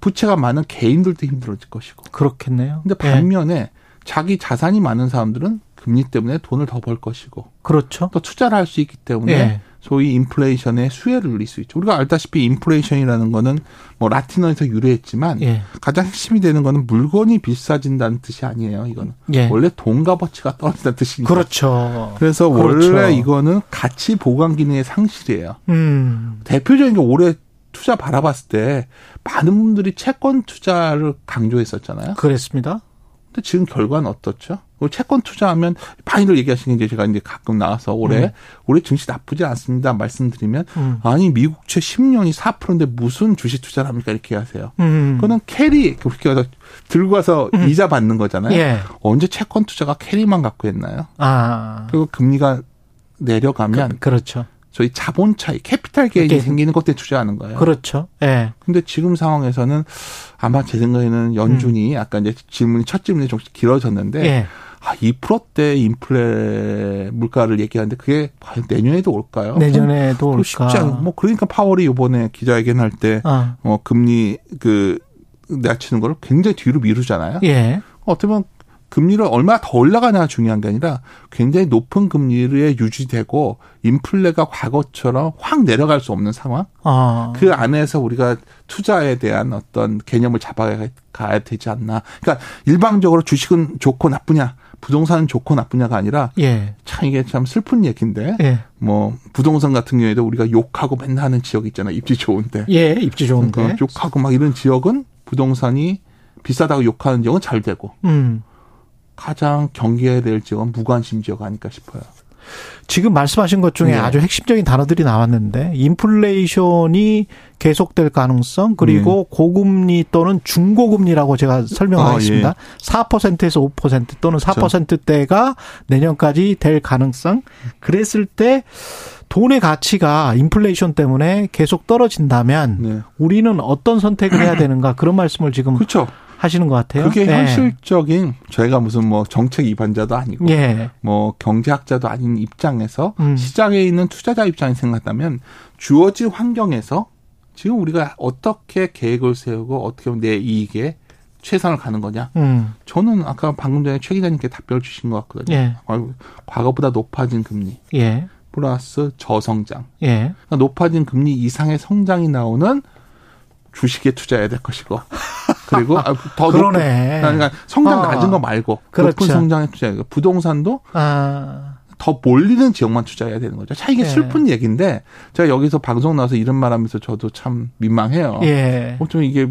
부채가 많은 개인들도 힘들어질 것이고 그렇겠네요. 근데 반면에 예. 자기 자산이 많은 사람들은 금리 때문에 돈을 더 벌 것이고 그렇죠. 또 투자를 할 수 있기 때문에 예. 소위 인플레이션의 수혜를 누릴 수 있죠. 우리가 알다시피 인플레이션이라는 거는 뭐 라틴어에서 유래했지만 예. 가장 핵심이 되는 거는 물건이 비싸진다는 뜻이 아니에요. 이거는 예. 원래 돈 값어치가 떨어진다는 뜻입니다. 그렇죠. 그래서 그렇죠. 원래 이거는 가치 보관 기능의 상실이에요. 대표적인 게 올해 투자 바라봤을 때 많은 분들이 채권 투자를 강조했었잖아요. 그랬습니다. 근데 지금 결과는 어떻죠? 채권 투자하면 많이들 얘기하시는 게 제가 이제 가끔 나와서 올해 증시 나쁘지 않습니다. 말씀드리면 아니 미국채 10년이 4%인데 무슨 주식 투자를 합니까? 이렇게 하세요. 그거는 캐리 그렇게 해서 들고 와서 이자 받는 거잖아요. 예. 언제 채권 투자가 캐리만 갖고 했나요? 그리고 금리가 내려가면 그렇죠. 저희 자본 차이, 캐피탈 게인이 생기는 것 때문에 투자하는 거예요. 그렇죠. 예. 근데 지금 상황에서는 아마 제 생각에는 연준이 아까 이제 첫 질문이 좀 길어졌는데, 예. 2%대 인플레 물가를 얘기하는데 그게 과연 내년에도 올까요? 내년에도 올까? 쉽지 않아. 뭐 그러니까 파월이 이번에 기자회견할 때 금리 낮추는 걸 굉장히 뒤로 미루잖아요. 예. 어떻게 보면 금리를 얼마나 더 올라가냐 중요한 게 아니라 굉장히 높은 금리에 유지되고 인플레가 과거처럼 확 내려갈 수 없는 상황. 그 안에서 우리가 투자에 대한 어떤 개념을 잡아가야 되지 않나. 그러니까 일방적으로 주식은 좋고 나쁘냐, 부동산은 좋고 나쁘냐가 아니라 예. 참 이게 참 슬픈 얘기인데 예. 뭐 부동산 같은 경우에도 우리가 욕하고 맨날 하는 지역 있잖아요. 입지 좋은데. 예, 입지 좋은데. 그러니까 욕하고 막 이런 지역은 부동산이 비싸다고 욕하는 지역은 잘 되고. 가장 경계해야 될 지역은 무관심 지역 아닐까 싶어요. 지금 말씀하신 것 중에 네. 아주 핵심적인 단어들이 나왔는데 인플레이션이 계속될 가능성 그리고 네. 고금리 또는 중고금리라고 제가 설명하겠습니다. 예. 4%에서 5% 또는 4%대가 내년까지 될 가능성. 그랬을 때 돈의 가치가 인플레이션 때문에 계속 떨어진다면 네. 우리는 어떤 선택을 해야 되는가 그런 말씀을 지금 그렇죠. 하시는 것 같아요. 그게 네. 현실적인 저희가 무슨 뭐 정책 이반자도 아니고 네. 뭐 경제학자도 아닌 입장에서 시장에 있는 투자자 입장에 생각한다면 주어진 환경에서 지금 우리가 어떻게 계획을 세우고 어떻게 하면 내 이익에 최선을 가는 거냐. 저는 아까 방금 전에 최 기자님께 답변을 주신 것 같거든요. 예. 과거보다 높아진 금리 예. 플러스 저성장. 예. 그러니까 높아진 금리 이상의 성장이 나오는 주식에 투자해야 될 것이고 그리고 더 그러네. 높은 그러니까 성장 낮은 거 말고 그렇죠. 높은 성장에 투자해야 부동산도 더 몰리는 지역만 투자해야 되는 거죠. 참 이게 예. 슬픈 얘기인데 제가 여기서 방송 나와서 이런 말하면서 저도 참 민망해요. 예. 좀 이게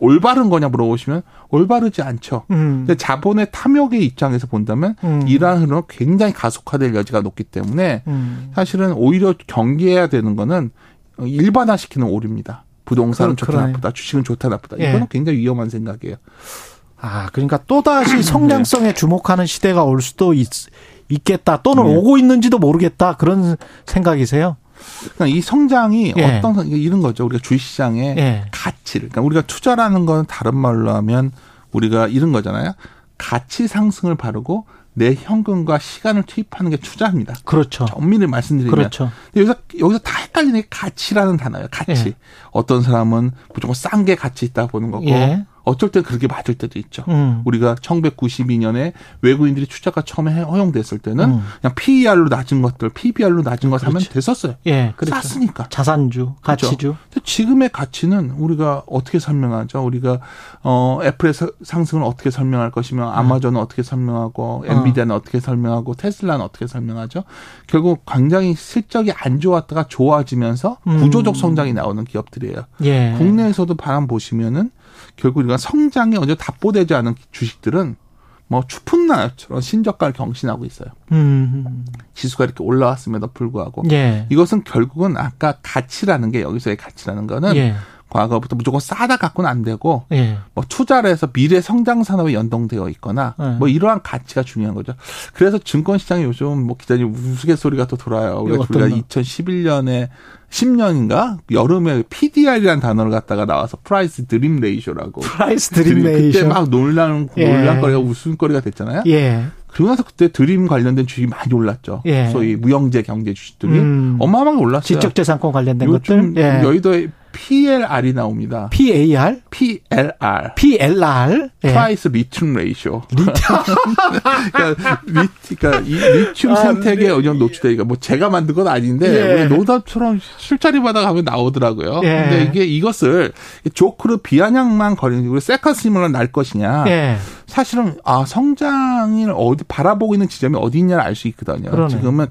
올바른 거냐 물어보시면 올바르지 않죠. 근데 자본의 탐욕의 입장에서 본다면 이러한 흐름은 굉장히 가속화될 여지가 높기 때문에 사실은 오히려 경계해야 되는 거는 일반화시키는 오류입니다. 부동산은 좋다 나쁘다, 주식은 좋다 나쁘다. 예. 이거는 굉장히 위험한 생각이에요. 그러니까 또다시 성장성에 네. 주목하는 시대가 올 수도 있겠다. 또는 네. 오고 있는지도 모르겠다. 그런 생각이세요? 그러니까 이 성장이 예. 이런 거죠. 우리가 주식시장의 예. 가치를. 그러니까 우리가 투자라는 건 다른 말로 하면 우리가 이런 거잖아요. 가치 상승을 바르고 내 현금과 시간을 투입하는 게 투자입니다. 그렇죠. 엄밀히 말씀드리면. 그렇죠. 여기서 다 헷갈리는 게 가치라는 단어예요. 가치. 예. 어떤 사람은 무조건 싼 게 가치 있다 보는 거고. 예. 어쩔 땐 그렇게 맞을 때도 있죠. 우리가 1992년에 외국인들이 투자가 처음에 허용됐을 때는 그냥 PER로 낮은 것들, PBR로 낮은 것 하면 됐었어요. 예, 그렇죠. 쌌으니까. 자산주, 가치주. 그렇죠? 근데 지금의 가치는 우리가 어떻게 설명하죠? 우리가 애플의 상승은 어떻게 설명할 것이며 아마존은 어떻게 설명하고 엔비디아는 어떻게 설명하고 테슬라는 어떻게 설명하죠? 결국 굉장히 실적이 안 좋았다가 좋아지면서 구조적 성장이 나오는 기업들이에요. 예. 국내에서도 바람 보시면은 결국 우리가 성장에 어제 답보되지 않은 주식들은 뭐 추풍 나날처럼 신저가를 경신하고 있어요. 지수가 이렇게 올라왔음에도 불구하고 예. 이것은 결국은 아까 가치라는 게 여기서의 가치라는 거는 예. 과거부터 무조건 싸다 갖고는 안 되고 예. 뭐 투자를 해서 미래 성장 산업에 연동되어 있거나 예. 뭐 이러한 가치가 중요한 거죠. 그래서 증권시장이 요즘 뭐 기자님 우스갯소리가 또 돌아요. 우리가 2011년에 10년인가 여름에 PDR이라는 단어를 갖다가 나와서 프라이스 드림 레이쇼라고. 프라이스 드림 레이쇼. 그때 막 논란거리가 예. 웃음거리가 됐잖아요. 예. 그러고 나서 그때 드림 관련된 주식이 많이 올랐죠. 예. 소위 무형재 경제 주식들이 어마어마하게 올랐어요. 지적재산권 관련된 것들. 예. 여의도에 PLR이 나옵니다. PAR? PLR. PLR. Price Return Ratio. 그러니까 이 리튬 생태계에 노출되니까 뭐 제가 만든 건 아닌데 예. 노답처럼 술자리 받아가면 나오더라고요. 예. 근데 이게 이것을 조크로 비아냥만 거리는 우리 세컨스님으로 날 것이냐. 예. 사실은 성장을 어디 바라보고 있는 지점이 어디 있냐를 알 수 있거든요. 그러네. 지금은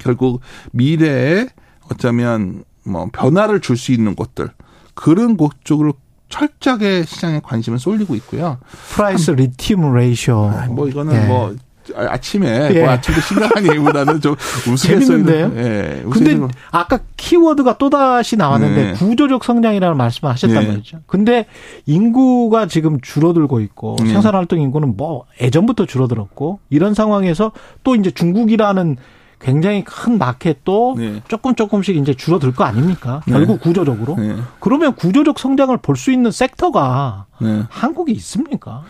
결국 미래에 어쩌면 변화를 줄 수 있는 것들 그런 곳 쪽으로 철저하게 시장에 관심을 쏠리고 있고요. 프라이스 리튬 레이쇼. 이거는 예. 아침에 예. 아침에 심각한 얘기보다는 좀 재밌는데요. 예. 근데 아까 키워드가 또 다시 나왔는데 네. 구조적 성장이라는 말씀을 하셨단 네. 말이죠. 근데 인구가 지금 줄어들고 있고 네. 생산 활동 인구는 예전부터 줄어들었고 이런 상황에서 또 이제 중국이라는 굉장히 큰 마켓도 네. 조금씩 이제 줄어들 거 아닙니까? 네. 결국 구조적으로. 네. 그러면 구조적 성장을 볼 수 있는 섹터가 네. 한국이 있습니까?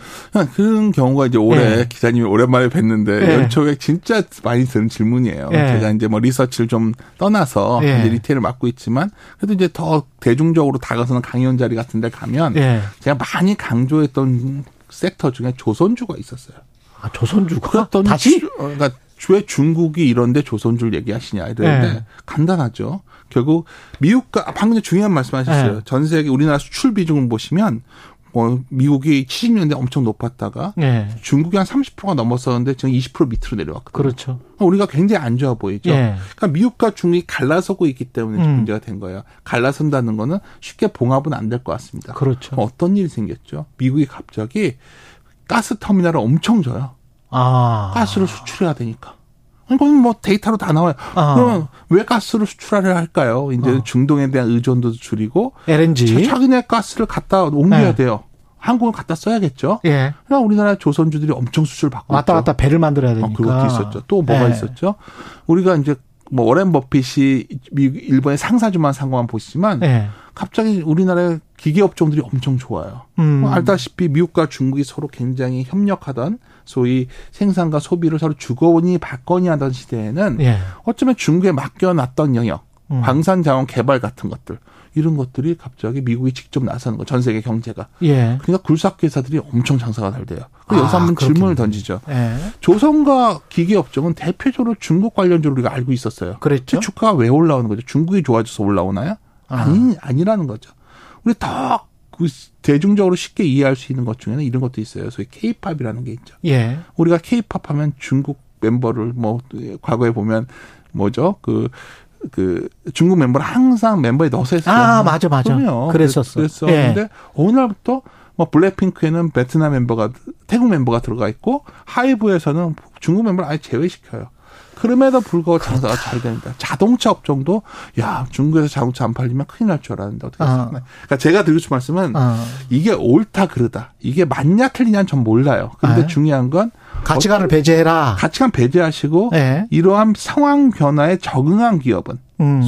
그런 경우가 이제 올해 네. 기자님이 오랜만에 뵀는데 네. 연초에 진짜 많이 드는 질문이에요. 네. 제가 이제 리서치를 좀 떠나서 네. 이제 리테일을 맡고 있지만 그래도 이제 더 대중적으로 다가서는 강연 자리 같은 데 가면 네. 제가 많이 강조했던 섹터 중에 조선주가 있었어요. 아, 조선주가? 다시? 그러니까 왜 중국이 이런데 조선주를 얘기하시냐 이랬는데 네. 간단하죠. 결국 미국과 방금 중요한 말씀하셨어요. 네. 전 세계 우리나라 수출 비중을 보시면 미국이 70년대 엄청 높았다가 네. 중국이 한 30%가 넘었었는데 지금 20% 밑으로 내려왔거든요. 그렇죠. 우리가 굉장히 안 좋아 보이죠. 네. 그러니까 미국과 중국이 갈라서고 있기 때문에 문제가 된 거예요. 갈라선다는 거는 쉽게 봉합은 안 될 것 같습니다. 그렇죠. 어떤 일이 생겼죠? 미국이 갑자기 가스 터미널을 엄청 줘요. 가스를 수출해야 되니까. 이건 데이터로 다 나와요. 그럼 왜 가스를 수출하려 할까요? 이제 중동에 대한 의존도 줄이고. LNG. 최근에 가스를 갖다 옮겨야 네. 돼요. 한국을 갖다 써야겠죠. 예. 그러니까 우리나라 조선주들이 엄청 수출 받고. 왔다 갔다 배를 만들어야 되니까. 그것도 있었죠. 또 뭐가 네. 있었죠? 우리가 이제 워렌 버핏이 일본의 상사주만 산 것만 보시지만. 네. 갑자기 우리나라의 기계업종들이 엄청 좋아요. 알다시피 미국과 중국이 서로 굉장히 협력하던 소위 생산과 소비를 서로 주거니 받거니 하던 시대에는 예. 어쩌면 중국에 맡겨놨던 영역, 광산자원 개발 같은 것들 이런 것들이 갑자기 미국이 직접 나서는 거, 전 세계 경제가. 예. 그러니까 굴삭회사들이 엄청 장사가 잘 돼요. 여기서 한번 질문을 던지죠. 예. 조선과 기계업종은 대표적으로 중국 관련주로 우리가 알고 있었어요. 그랬죠. 주가가 왜 올라오는 거죠? 중국이 좋아져서 올라오나요? 아니라는 거죠. 우리 더 대중적으로 쉽게 이해할 수 있는 것 중에는 이런 것도 있어요. 소위 K-POP이라는 게 있죠. 예. 우리가 K-POP 하면 중국 멤버를 과거에 보면 중국 멤버를 항상 멤버에 넣어서 했어요. 맞아. 그랬었어. 근데 어느 날부터 블랙핑크에는 베트남 멤버가 태국 멤버가 들어가 있고 하이브에서는 중국 멤버를 아예 제외시켜요. 그럼에도 불구하고 장사가 잘 됩니다. 자동차 업종도 중국에서 자동차 안 팔리면 큰일 날 줄 알았는데 어떻게 생각나요? 그러니까 제가 드리고 싶은 말씀은 이게 옳다 그르다 이게 맞냐 틀리냐는 전 몰라요. 그런데 중요한 건 가치관을 배제해라. 가치관 배제하시고 이러한 상황 변화에 적응한 기업은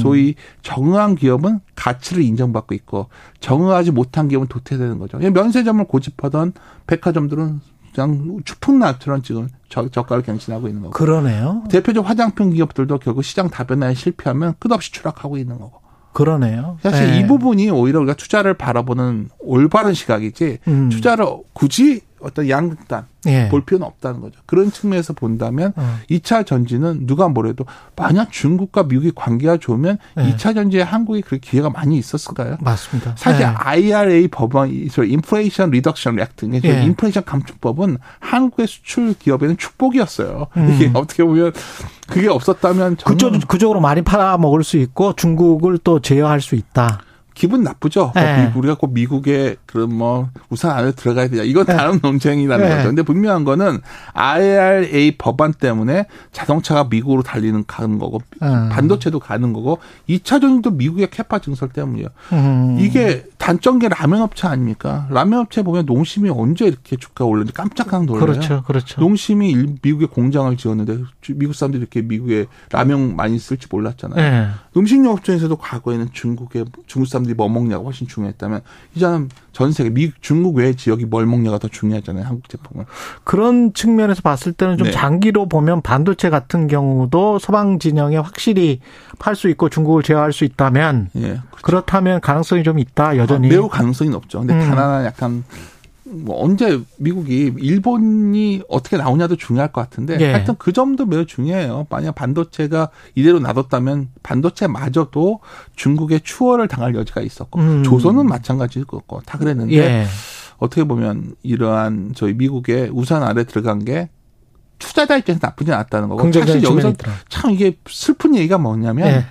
소위 적응한 기업은 가치를 인정받고 있고 적응하지 못한 기업은 도태되는 거죠. 면세점을 고집하던 백화점들은 그냥 추풍낙처럼 지금 저가를 경신하고 있는 거고. 그러네요. 대표적 화장품 기업들도 결국 시장 다변화에 실패하면 끝없이 추락하고 있는 거고. 그러네요. 사실 네. 이 부분이 오히려 우리가 투자를 바라보는 올바른 시각이지 투자를 굳이 어떤 양극단 예. 볼 필요는 없다는 거죠. 그런 측면에서 본다면 2차 전지는 누가 뭐래도 만약 중국과 미국이 관계가 좋으면 예. 2차 전지에 한국이 그럴 기회가 많이 있었을까요? 맞습니다. 사실 예. IRA 법안, 인플레이션 리덕션 액트, 예. 인플레이션 감축법은 한국의 수출 기업에는 축복이었어요. 이게 어떻게 보면 그게 없었다면 그쪽으로 많이 팔아먹을 수 있고 중국을 또 제어할 수 있다. 기분 나쁘죠. 네. 우리가 꼭 미국의 그런 뭐 우산 안에 들어가야 되냐. 이건 다른 네. 논쟁이라는 네. 거죠. 근데 분명한 거는 IRA 법안 때문에 자동차가 미국으로 달리는 가는 거고 반도체도 가는 거고 2차 전지도 미국의 캐파 증설 때문이에요. 이게 단점계 라면 업체 아닙니까? 라면 업체 보면 농심이 언제 이렇게 주가가 올랐는지 깜짝깜짝 놀라요. 그렇죠. 그렇죠. 농심이 미국에 공장을 지었는데 미국 사람들이 이렇게 미국에 라면 많이 쓸지 몰랐잖아요. 네. 음식료 업종에서도 과거에는 중국 사람들 뭐 먹냐가 훨씬 중요했다면 이제는 전 세계 중국 외 지역이 뭘 먹냐가 더 중요하잖아요. 한국 제품을. 그런 측면에서 봤을 때는 좀 네. 장기로 보면 반도체 같은 경우도 서방 진영에 확실히 팔 수 있고 중국을 제어할 수 있다면 예, 그렇죠. 그렇다면 가능성이 좀 있다. 여전히. 매우 가능성이 높죠. 근데 단 하나 약간 뭐 언제 미국이 일본이 어떻게 나오냐도 중요할 것 같은데 예. 하여튼 그 점도 매우 중요해요. 만약 반도체가 이대로 놔뒀다면 반도체마저도 중국의 추월을 당할 여지가 있었고 조선은 마찬가지일 거고 다 그랬는데 예. 어떻게 보면 이러한 저희 미국의 우산 아래 들어간 게 투자자 입장에서 나쁘지 않았다는 거고 사실 여기서 참 이게 슬픈 얘기가 뭐냐면 예.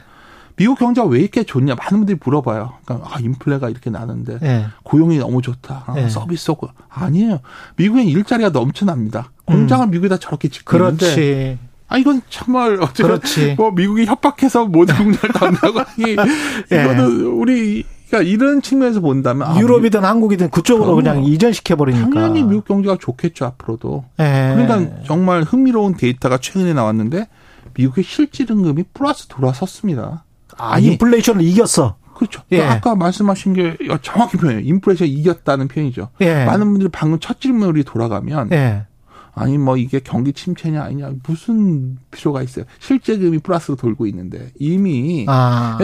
미국 경제가 왜 이렇게 좋냐 많은 분들이 물어봐요. 그러니까 인플레가 이렇게 나는데 네. 고용이 너무 좋다. 네. 서비스고 아니에요. 미국엔 일자리가 넘쳐납니다. 공장을 미국에다 저렇게 짓고 있는데 아 이건 정말 어쩌면 뭐 미국이 협박해서 모든 공장을 담당하고 네. 이거는 우리 그러니까 이런 측면에서 본다면 유럽이든 한국이든 그쪽으로 그냥 이전시켜 버리니까 당연히 미국 경제가 좋겠죠 앞으로도. 네. 그러니까 정말 흥미로운 데이터가 최근에 나왔는데 미국의 실질임금이 플러스 돌아섰습니다. 아니, 인플레이션을 이겼어. 그렇죠. 예. 아까 말씀하신 게 정확히 표현해요. 인플레이션을 이겼다는 표현이죠. 예. 많은 분들이 방금 첫 질문으로 돌아가면 예. 아니 뭐 이게 경기 침체냐 아니냐 무슨 필요가 있어요. 실제금이 플러스로 돌고 있는데 이미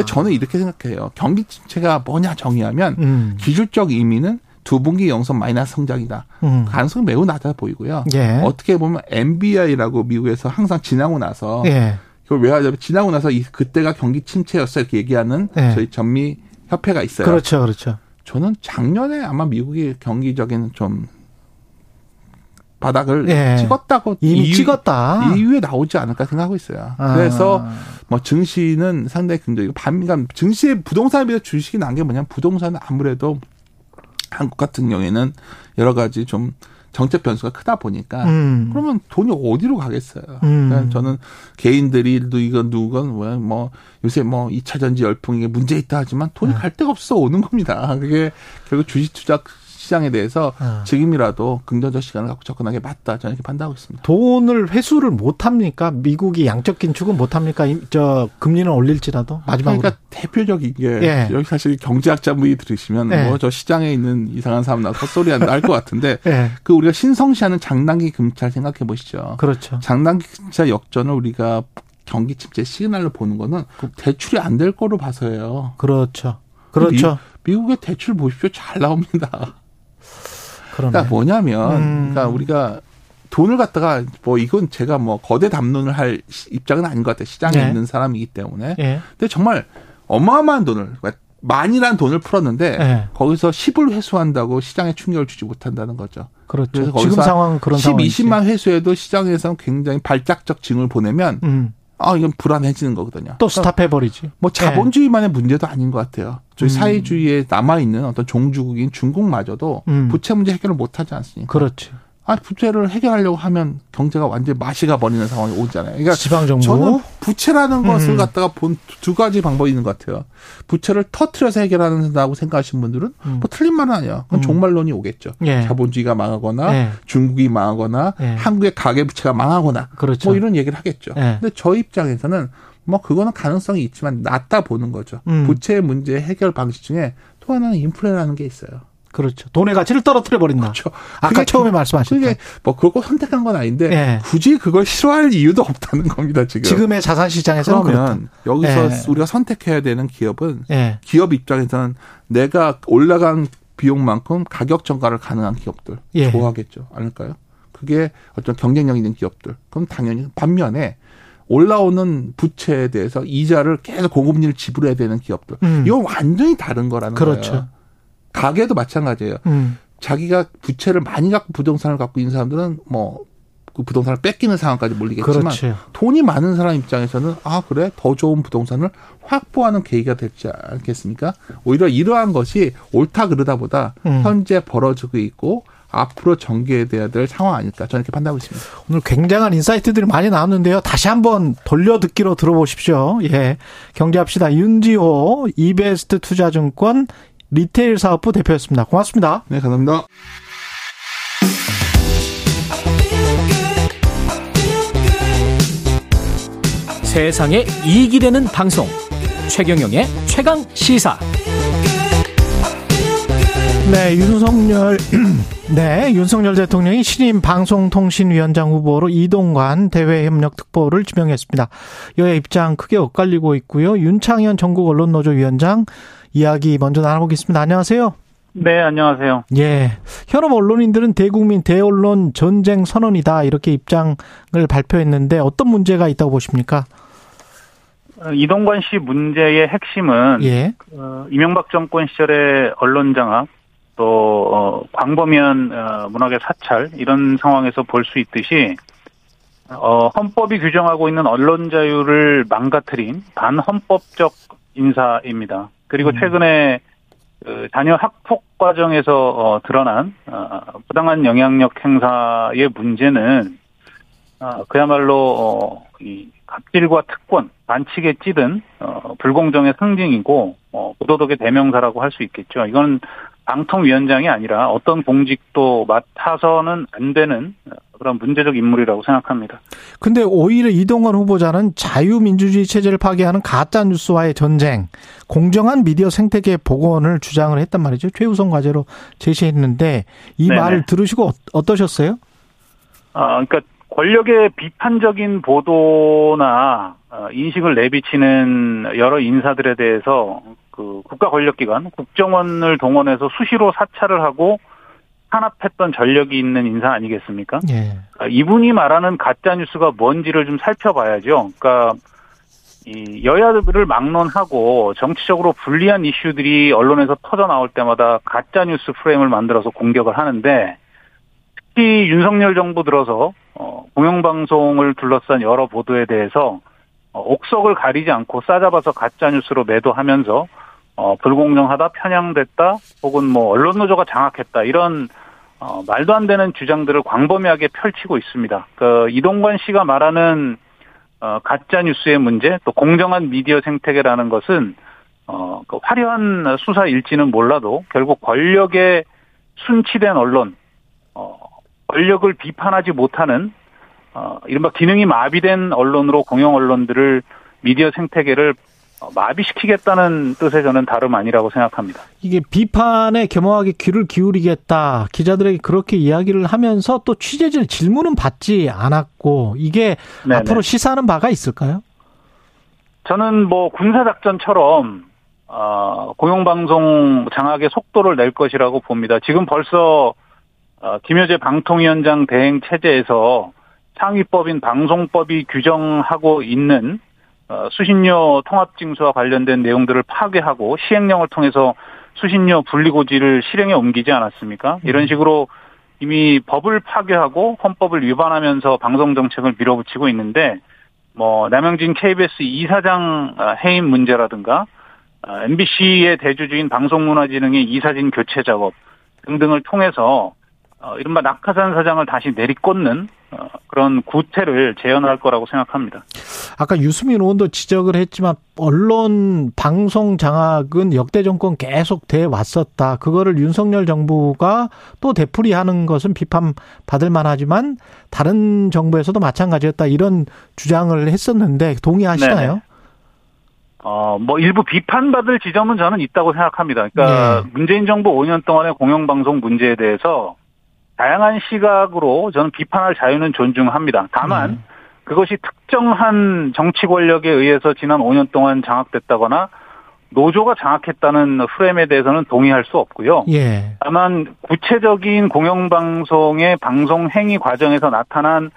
저는 이렇게 생각해요. 경기 침체가 뭐냐 정의하면 기술적 의미는 두 분기 영선 마이너스 성장이다. 가능성이 매우 낮아 보이고요. 예. 어떻게 보면 MBI라고 미국에서 항상 지나고 나서 예. 그걸 왜 하냐면 지나고 나서 그때가 경기 침체였어 이렇게 얘기하는 네. 저희 전미 협회가 있어요. 그렇죠, 그렇죠. 저는 작년에 아마 미국이 경기적인 좀 바닥을 네. 찍었다고 이미 찍었다 이후에 나오지 않을까 생각하고 있어요. 그래서 뭐 증시는 상당히 긍정이고 그러니까 증시의 부동산에 비해서 주식이 난 게 뭐냐면 부동산은 아무래도 한국 같은 경우에는 여러 가지 좀 정책 변수가 크다 보니까 그러면 돈이 어디로 가겠어요. 그러니까 저는 개인들이 누군 뭐 요새 뭐 2차 전지 열풍이 문제 있다 하지만 돈이 갈 데가 없어 오는 겁니다. 그게 결국 주식 투자 시장에 대해서 지금이라도 긍정적 시간을 갖고 접근하는 게 맞다. 저는 이렇게 판단하고 있습니다. 돈을 회수를 못 합니까? 미국이 양적 긴축은 못 합니까? 금리는 올릴지라도 마지막으로. 그러니까 대표적인 게 예. 여기 사실 경제학자분이 들으시면 예. 뭐 저 시장에 있는 이상한 사람 나서 헛소리 한다 할 것 같은데 예. 그 우리가 신성시하는 장단기 금찰 생각해 보시죠. 그렇죠. 장단기 금찰 역전을 우리가 경기 침체 시그널로 보는 거는 대출이 안 될 거로 봐서예요. 그렇죠. 그렇죠. 미국의 대출 보십시오. 잘 나옵니다. 그러니까 뭐냐면, 그러니까 우리가 돈을 갖다가 뭐 이건 제가 뭐 거대 담론을 할 입장은 아닌 것 같아요. 시장에 예. 있는 사람이기 때문에. 예. 근데 정말 어마어마한 돈을, 만이란 돈을 풀었는데 예. 거기서 10을 회수한다고 시장에 충격을 주지 못한다는 거죠. 그렇죠. 지금 상황은 그런 상황이죠. 10, 20만 회수해도 시장에서는 굉장히 발작적 징을 보내면 이건 불안해지는 거거든요. 또 스탑해버리지. 뭐 자본주의만의 네. 문제도 아닌 것 같아요. 저희 사회주의에 남아있는 어떤 종주국인 중국마저도 부채 문제 해결을 못하지 않습니까? 그렇지. 부채를 해결하려고 하면 경제가 완전히 마시가 버리는 상황이 오잖아요. 그러니까 지방정부. 저는 부채라는 것을 갖다가 본 두 가지 방법이 있는 것 같아요. 부채를 터트려서 해결한다고 생각하신 분들은 뭐 틀린 말은 아니에요. 그건 종말론이 오겠죠. 예. 자본주의가 망하거나 예. 중국이 망하거나 예. 한국의 가계부채가 망하거나 그렇죠. 뭐 이런 얘기를 하겠죠. 예. 근데 저희 입장에서는 뭐 그거는 가능성이 있지만 낮다 보는 거죠. 부채 문제 해결 방식 중에 또 하나는 인플레라는 게 있어요. 그렇죠. 돈의 가치를 떨어뜨려 버린다. 그렇죠. 아까 처음에 말씀하셨죠. 그게 뭐 그거 선택한 건 아닌데 네. 굳이 그걸 싫어할 이유도 없다는 겁니다. 지금의 자산 시장에서는 그러면 여기서 네. 우리가 선택해야 되는 기업은 네. 기업 입장에서는 내가 올라간 비용만큼 가격 전가를 가능한 기업들 네. 좋아하겠죠. 않을까요? 그게 어떤 경쟁력 있는 기업들. 그럼 당연히 반면에 올라오는 부채에 대해서 이자를 계속 고금리를 지불해야 되는 기업들. 이건 완전히 다른 거라는 그렇죠. 거예요. 가게도 마찬가지예요. 자기가 부채를 많이 갖고 부동산을 갖고 있는 사람들은 뭐 그 부동산을 뺏기는 상황까지 몰리겠지만 그렇죠. 돈이 많은 사람 입장에서는 아 그래 더 좋은 부동산을 확보하는 계기가 되지 않겠습니까? 오히려 이러한 것이 옳다 그르다보다 현재 벌어지고 있고 앞으로 전개돼야 될 상황 아닐까 저는 이렇게 판단하고 있습니다. 오늘 굉장한 인사이트들이 많이 나왔는데요. 다시 한번 돌려듣기로 들어보십시오. 예, 경제합시다. 윤지호 이베스트투자증권 리테일 사업부 대표였습니다. 고맙습니다. 네, 감사합니다. 세상에 이익이 되는 방송 최경영의 최강 시사. 네, 윤석열 대통령이 신임 방송통신위원장 후보로 이동관 대외협력특보를 지명했습니다. 여야 입장 크게 엇갈리고 있고요. 윤창현 전국언론노조 위원장 이야기 먼저 나눠보겠습니다. 안녕하세요. 네, 안녕하세요. 예, 현업 언론인들은 대국민 대언론 전쟁 선언이다 이렇게 입장을 발표했는데 어떤 문제가 있다고 보십니까? 이동관 씨 문제의 핵심은 예. 이명박 정권 시절의 언론 장악 또 광범위한 문학의 사찰 이런 상황에서 볼 수 있듯이 헌법이 규정하고 있는 언론 자유를 망가뜨린 반헌법적 인사입니다. 그리고 최근에 자녀 학폭 과정에서 드러난 부당한 영향력 행사의 문제는 그야말로 갑질과 특권, 반칙에 찌든 불공정의 상징이고 부도덕의 대명사라고 할 수 있겠죠. 이건 방통위원장이 아니라 어떤 공직도 맡아서는 안 되는 그런 문제적 인물이라고 생각합니다. 근데 오히려 이동관 후보자는 자유민주주의 체제를 파괴하는 가짜뉴스와의 전쟁, 공정한 미디어 생태계 복원을 주장을 했단 말이죠. 최우선 과제로 제시했는데 이 네네. 말을 들으시고 어떠셨어요? 그러니까 권력의 비판적인 보도나 인식을 내비치는 여러 인사들에 대해서 그 국가 권력기관, 국정원을 동원해서 수시로 사찰을 하고 탄압했던 전력이 있는 인사 아니겠습니까? 예. 이분이 말하는 가짜뉴스가 뭔지를 좀 살펴봐야죠. 그러니까 이 여야를 막론하고 정치적으로 불리한 이슈들이 언론에서 터져나올 때마다 가짜뉴스 프레임을 만들어서 공격을 하는데 특히 윤석열 정부 들어서 공영방송을 둘러싼 여러 보도에 대해서 옥석을 가리지 않고 싸잡아서 가짜뉴스로 매도하면서 불공정하다, 편향됐다, 혹은 뭐 언론노조가 장악했다 이런 말도 안 되는 주장들을 광범위하게 펼치고 있습니다. 그 이동관 씨가 말하는 가짜뉴스의 문제, 또 공정한 미디어 생태계라는 것은 그 화려한 수사 일지는 몰라도 결국 권력에 순치된 언론, 권력을 비판하지 못하는 이른바 기능이 마비된 언론으로 공영 언론들을 미디어 생태계를 마비시키겠다는 뜻에 저는 다름 아니라고 생각합니다. 이게 비판에 겸허하게 귀를 기울이겠다. 기자들에게 그렇게 이야기를 하면서 또 취재진 질문은 받지 않았고 이게 네네. 앞으로 시사하는 바가 있을까요? 저는 뭐 군사작전처럼 공영방송 장악의 속도를 낼 것이라고 봅니다. 지금 벌써 김효재 방통위원장 대행 체제에서 상위법인 방송법이 규정하고 있는 수신료 통합징수와 관련된 내용들을 파괴하고 시행령을 통해서 수신료 분리고지를 실행에 옮기지 않았습니까? 이런 식으로 이미 법을 파괴하고 헌법을 위반하면서 방송정책을 밀어붙이고 있는데 뭐 남영진 KBS 이사장 해임 문제라든가 MBC의 대주주인 방송문화진흥의 이사진 교체 작업 등등을 통해서 이른바 낙하산 사장을 다시 내리꽂는 그런 구태를 재현할 거라고 생각합니다. 아까 유승민 의원도 지적을 했지만 언론 방송 장악은 역대 정권 계속 돼 왔었다. 그거를 윤석열 정부가 또 되풀이하는 것은 비판받을 만하지만 다른 정부에서도 마찬가지였다. 이런 주장을 했었는데 동의하시나요? 네네. 뭐 일부 비판받을 지점은 저는 있다고 생각합니다. 그러니까 문재인 정부 5년 동안의 공영방송 문제에 대해서 다양한 시각으로 저는 비판할 자유는 존중합니다. 다만 그것이 특정한 정치 권력에 의해서 지난 5년 동안 장악됐다거나 노조가 장악했다는 프레임에 대해서는 동의할 수 없고요. 예. 다만 구체적인 공영방송의 방송 행위 과정에서 나타난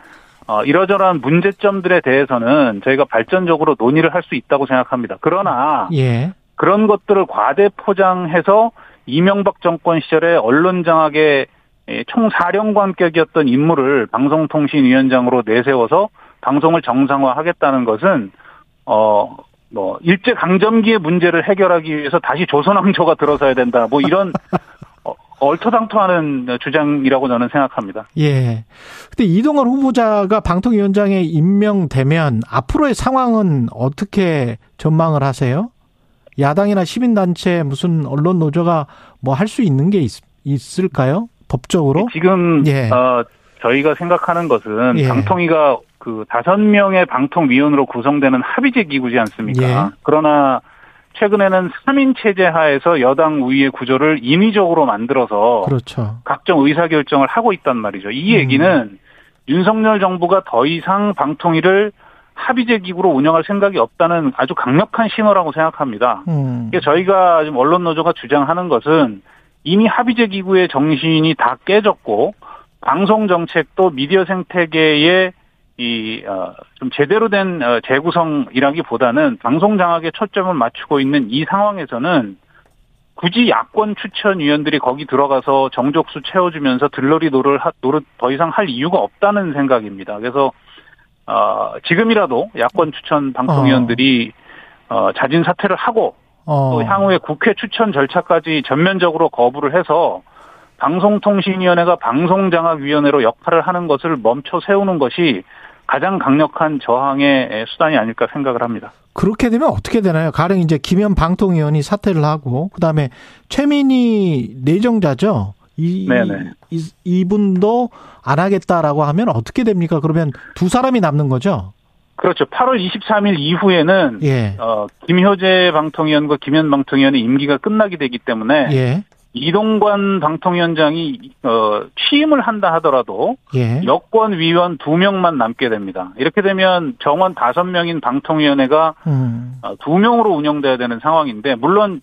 이러저러한 문제점들에 대해서는 저희가 발전적으로 논의를 할 수 있다고 생각합니다. 그러나 예. 그런 것들을 과대 포장해서 이명박 정권 시절에 언론 장악의 총사령관격이었던 인물을 방송통신위원장으로 내세워서 방송을 정상화하겠다는 것은 뭐 일제 강점기의 문제를 해결하기 위해서 다시 조선왕조가 들어서야 된다. 뭐 이런 얼토당토하는 주장이라고 저는 생각합니다. 예. 근데 이동관 후보자가 방통위원장에 임명되면 앞으로의 상황은 어떻게 전망을 하세요? 야당이나 시민단체 무슨 언론 노조가 뭐 할 수 있는 게 있을까요? 법적으로? 지금 저희가 생각하는 것은 방통위가 그 5명의 방통위원으로 구성되는 합의제 기구지 않습니까? 예. 그러나 최근에는 3인 체제 하에서 여당 우위의 구조를 인위적으로 만들어서 그렇죠. 각종 의사결정을 하고 있단 말이죠. 이 얘기는 윤석열 정부가 더 이상 방통위를 합의제 기구로 운영할 생각이 없다는 아주 강력한 신호라고 생각합니다. 그러니까 저희가 지금 언론 노조가 주장하는 것은 이미 합의제 기구의 정신이 다 깨졌고 방송 정책도 미디어 생태계의 좀 제대로 된 재구성이라기보다는 방송 장악에 초점을 맞추고 있는 이 상황에서는 굳이 야권 추천위원들이 거기 들어가서 정족수 채워주면서 들러리 노릇 더 이상 할 이유가 없다는 생각입니다. 그래서 지금이라도 야권 추천 방통위원들이 자진 사퇴를 하고 또 향후에 국회 추천 절차까지 전면적으로 거부를 해서 방송통신위원회가 방송장악위원회로 역할을 하는 것을 멈춰 세우는 것이 가장 강력한 저항의 수단이 아닐까 생각을 합니다. 그렇게 되면 어떻게 되나요? 가령 이제 김현 방통위원이 사퇴를 하고 그다음에 최민희 내정자죠. 네네. 이분도 안 하겠다라고 하면 어떻게 됩니까? 그러면 두 사람이 남는 거죠? 그렇죠. 8월 23일 이후에는 김효재 방통위원과 김현 방통위원의 임기가 끝나게 되기 때문에 이동관 방통위원장이 취임을 한다 하더라도 여권위원 2명만 남게 됩니다. 이렇게 되면 정원 5명인 방통위원회가 2명으로 운영돼야 되는 상황인데 물론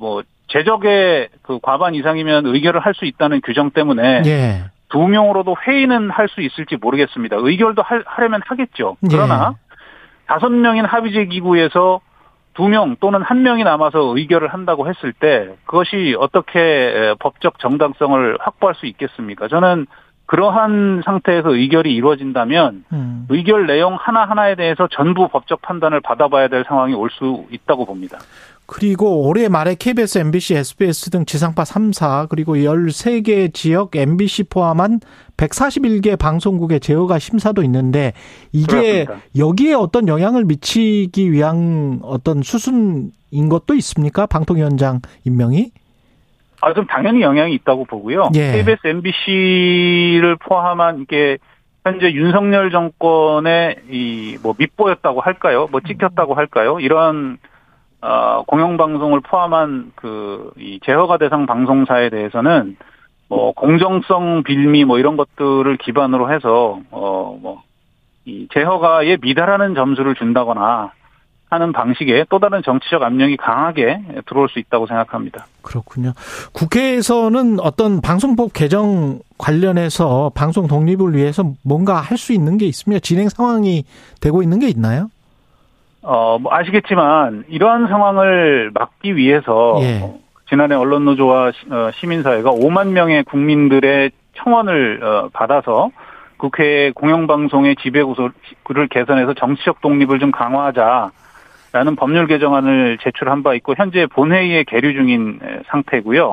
뭐 제적의 그 과반 이상이면 의결을 할 수 있다는 규정 때문에 2명으로도 회의는 할 수 있을지 모르겠습니다. 의결도 하려면 하겠죠. 그러나 5명인 합의제 기구에서 2명 또는 1명이 남아서 의결을 한다고 했을 때 그것이 어떻게 법적 정당성을 확보할 수 있겠습니까? 저는 그러한 상태에서 의결이 이루어진다면 의결 내용 하나하나에 대해서 전부 법적 판단을 받아봐야 될 상황이 올 수 있다고 봅니다. 그리고 올해 말에 KBS, MBC, SBS 등 지상파 3사 그리고 13개 지역 MBC 포함한 141개 방송국의 제어가 심사도 있는데 이게 그렇습니다. 여기에 어떤 영향을 미치기 위한 어떤 수순인 것도 있습니까? 방통위원장 임명이? 좀 당연히 영향이 있다고 보고요. KBS, MBC를 포함한 이게 현재 윤석열 정권의 뭐 밑보였다고 할까요? 뭐 찍혔다고 할까요? 이런 공영방송을 포함한 이 제허가 대상 방송사에 대해서는 뭐 공정성 빌미 뭐 이런 것들을 기반으로 해서 뭐 이 제허가에 미달하는 점수를 준다거나 하는 방식에 또 다른 정치적 압력이 강하게 들어올 수 있다고 생각합니다. 그렇군요. 국회에서는 어떤 방송법 개정 관련해서 방송 독립을 위해서 뭔가 할 수 있는 게 있습니까? 진행 상황이 되고 있는 게 있나요? 뭐 아시겠지만 이러한 상황을 막기 위해서 지난해 언론노조와 시민사회가 5만 명의 국민들의 청원을 받아서 국회 공영방송의 지배구조를 개선해서 정치적 독립을 좀 강화하자라는 법률 개정안을 제출한 바 있고 현재 본회의에 계류 중인 상태고요.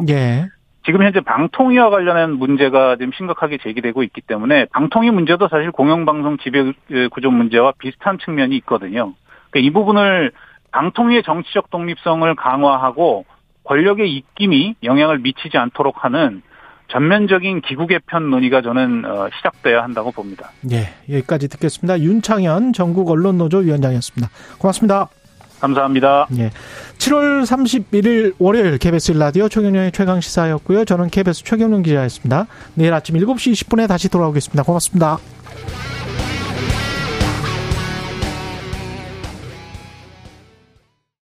지금 현재 방통위와 관련한 문제가 지금 심각하게 제기되고 있기 때문에 방통위 문제도 사실 공영방송 지배구조 문제와 비슷한 측면이 있거든요. 이 부분을 방통위의 정치적 독립성을 강화하고 권력의 입김이 영향을 미치지 않도록 하는 전면적인 기구 개편 논의가 저는 시작돼야 한다고 봅니다. 네, 여기까지 듣겠습니다. 윤창현 전국언론노조 위원장이었습니다. 고맙습니다. 감사합니다. 네. 7월 31일 월요일 KBS 1라디오 최경룡의 최강시사였고요. 저는 KBS 최경룡 기자였습니다. 내일 아침 7시 20분에 다시 돌아오겠습니다. 고맙습니다.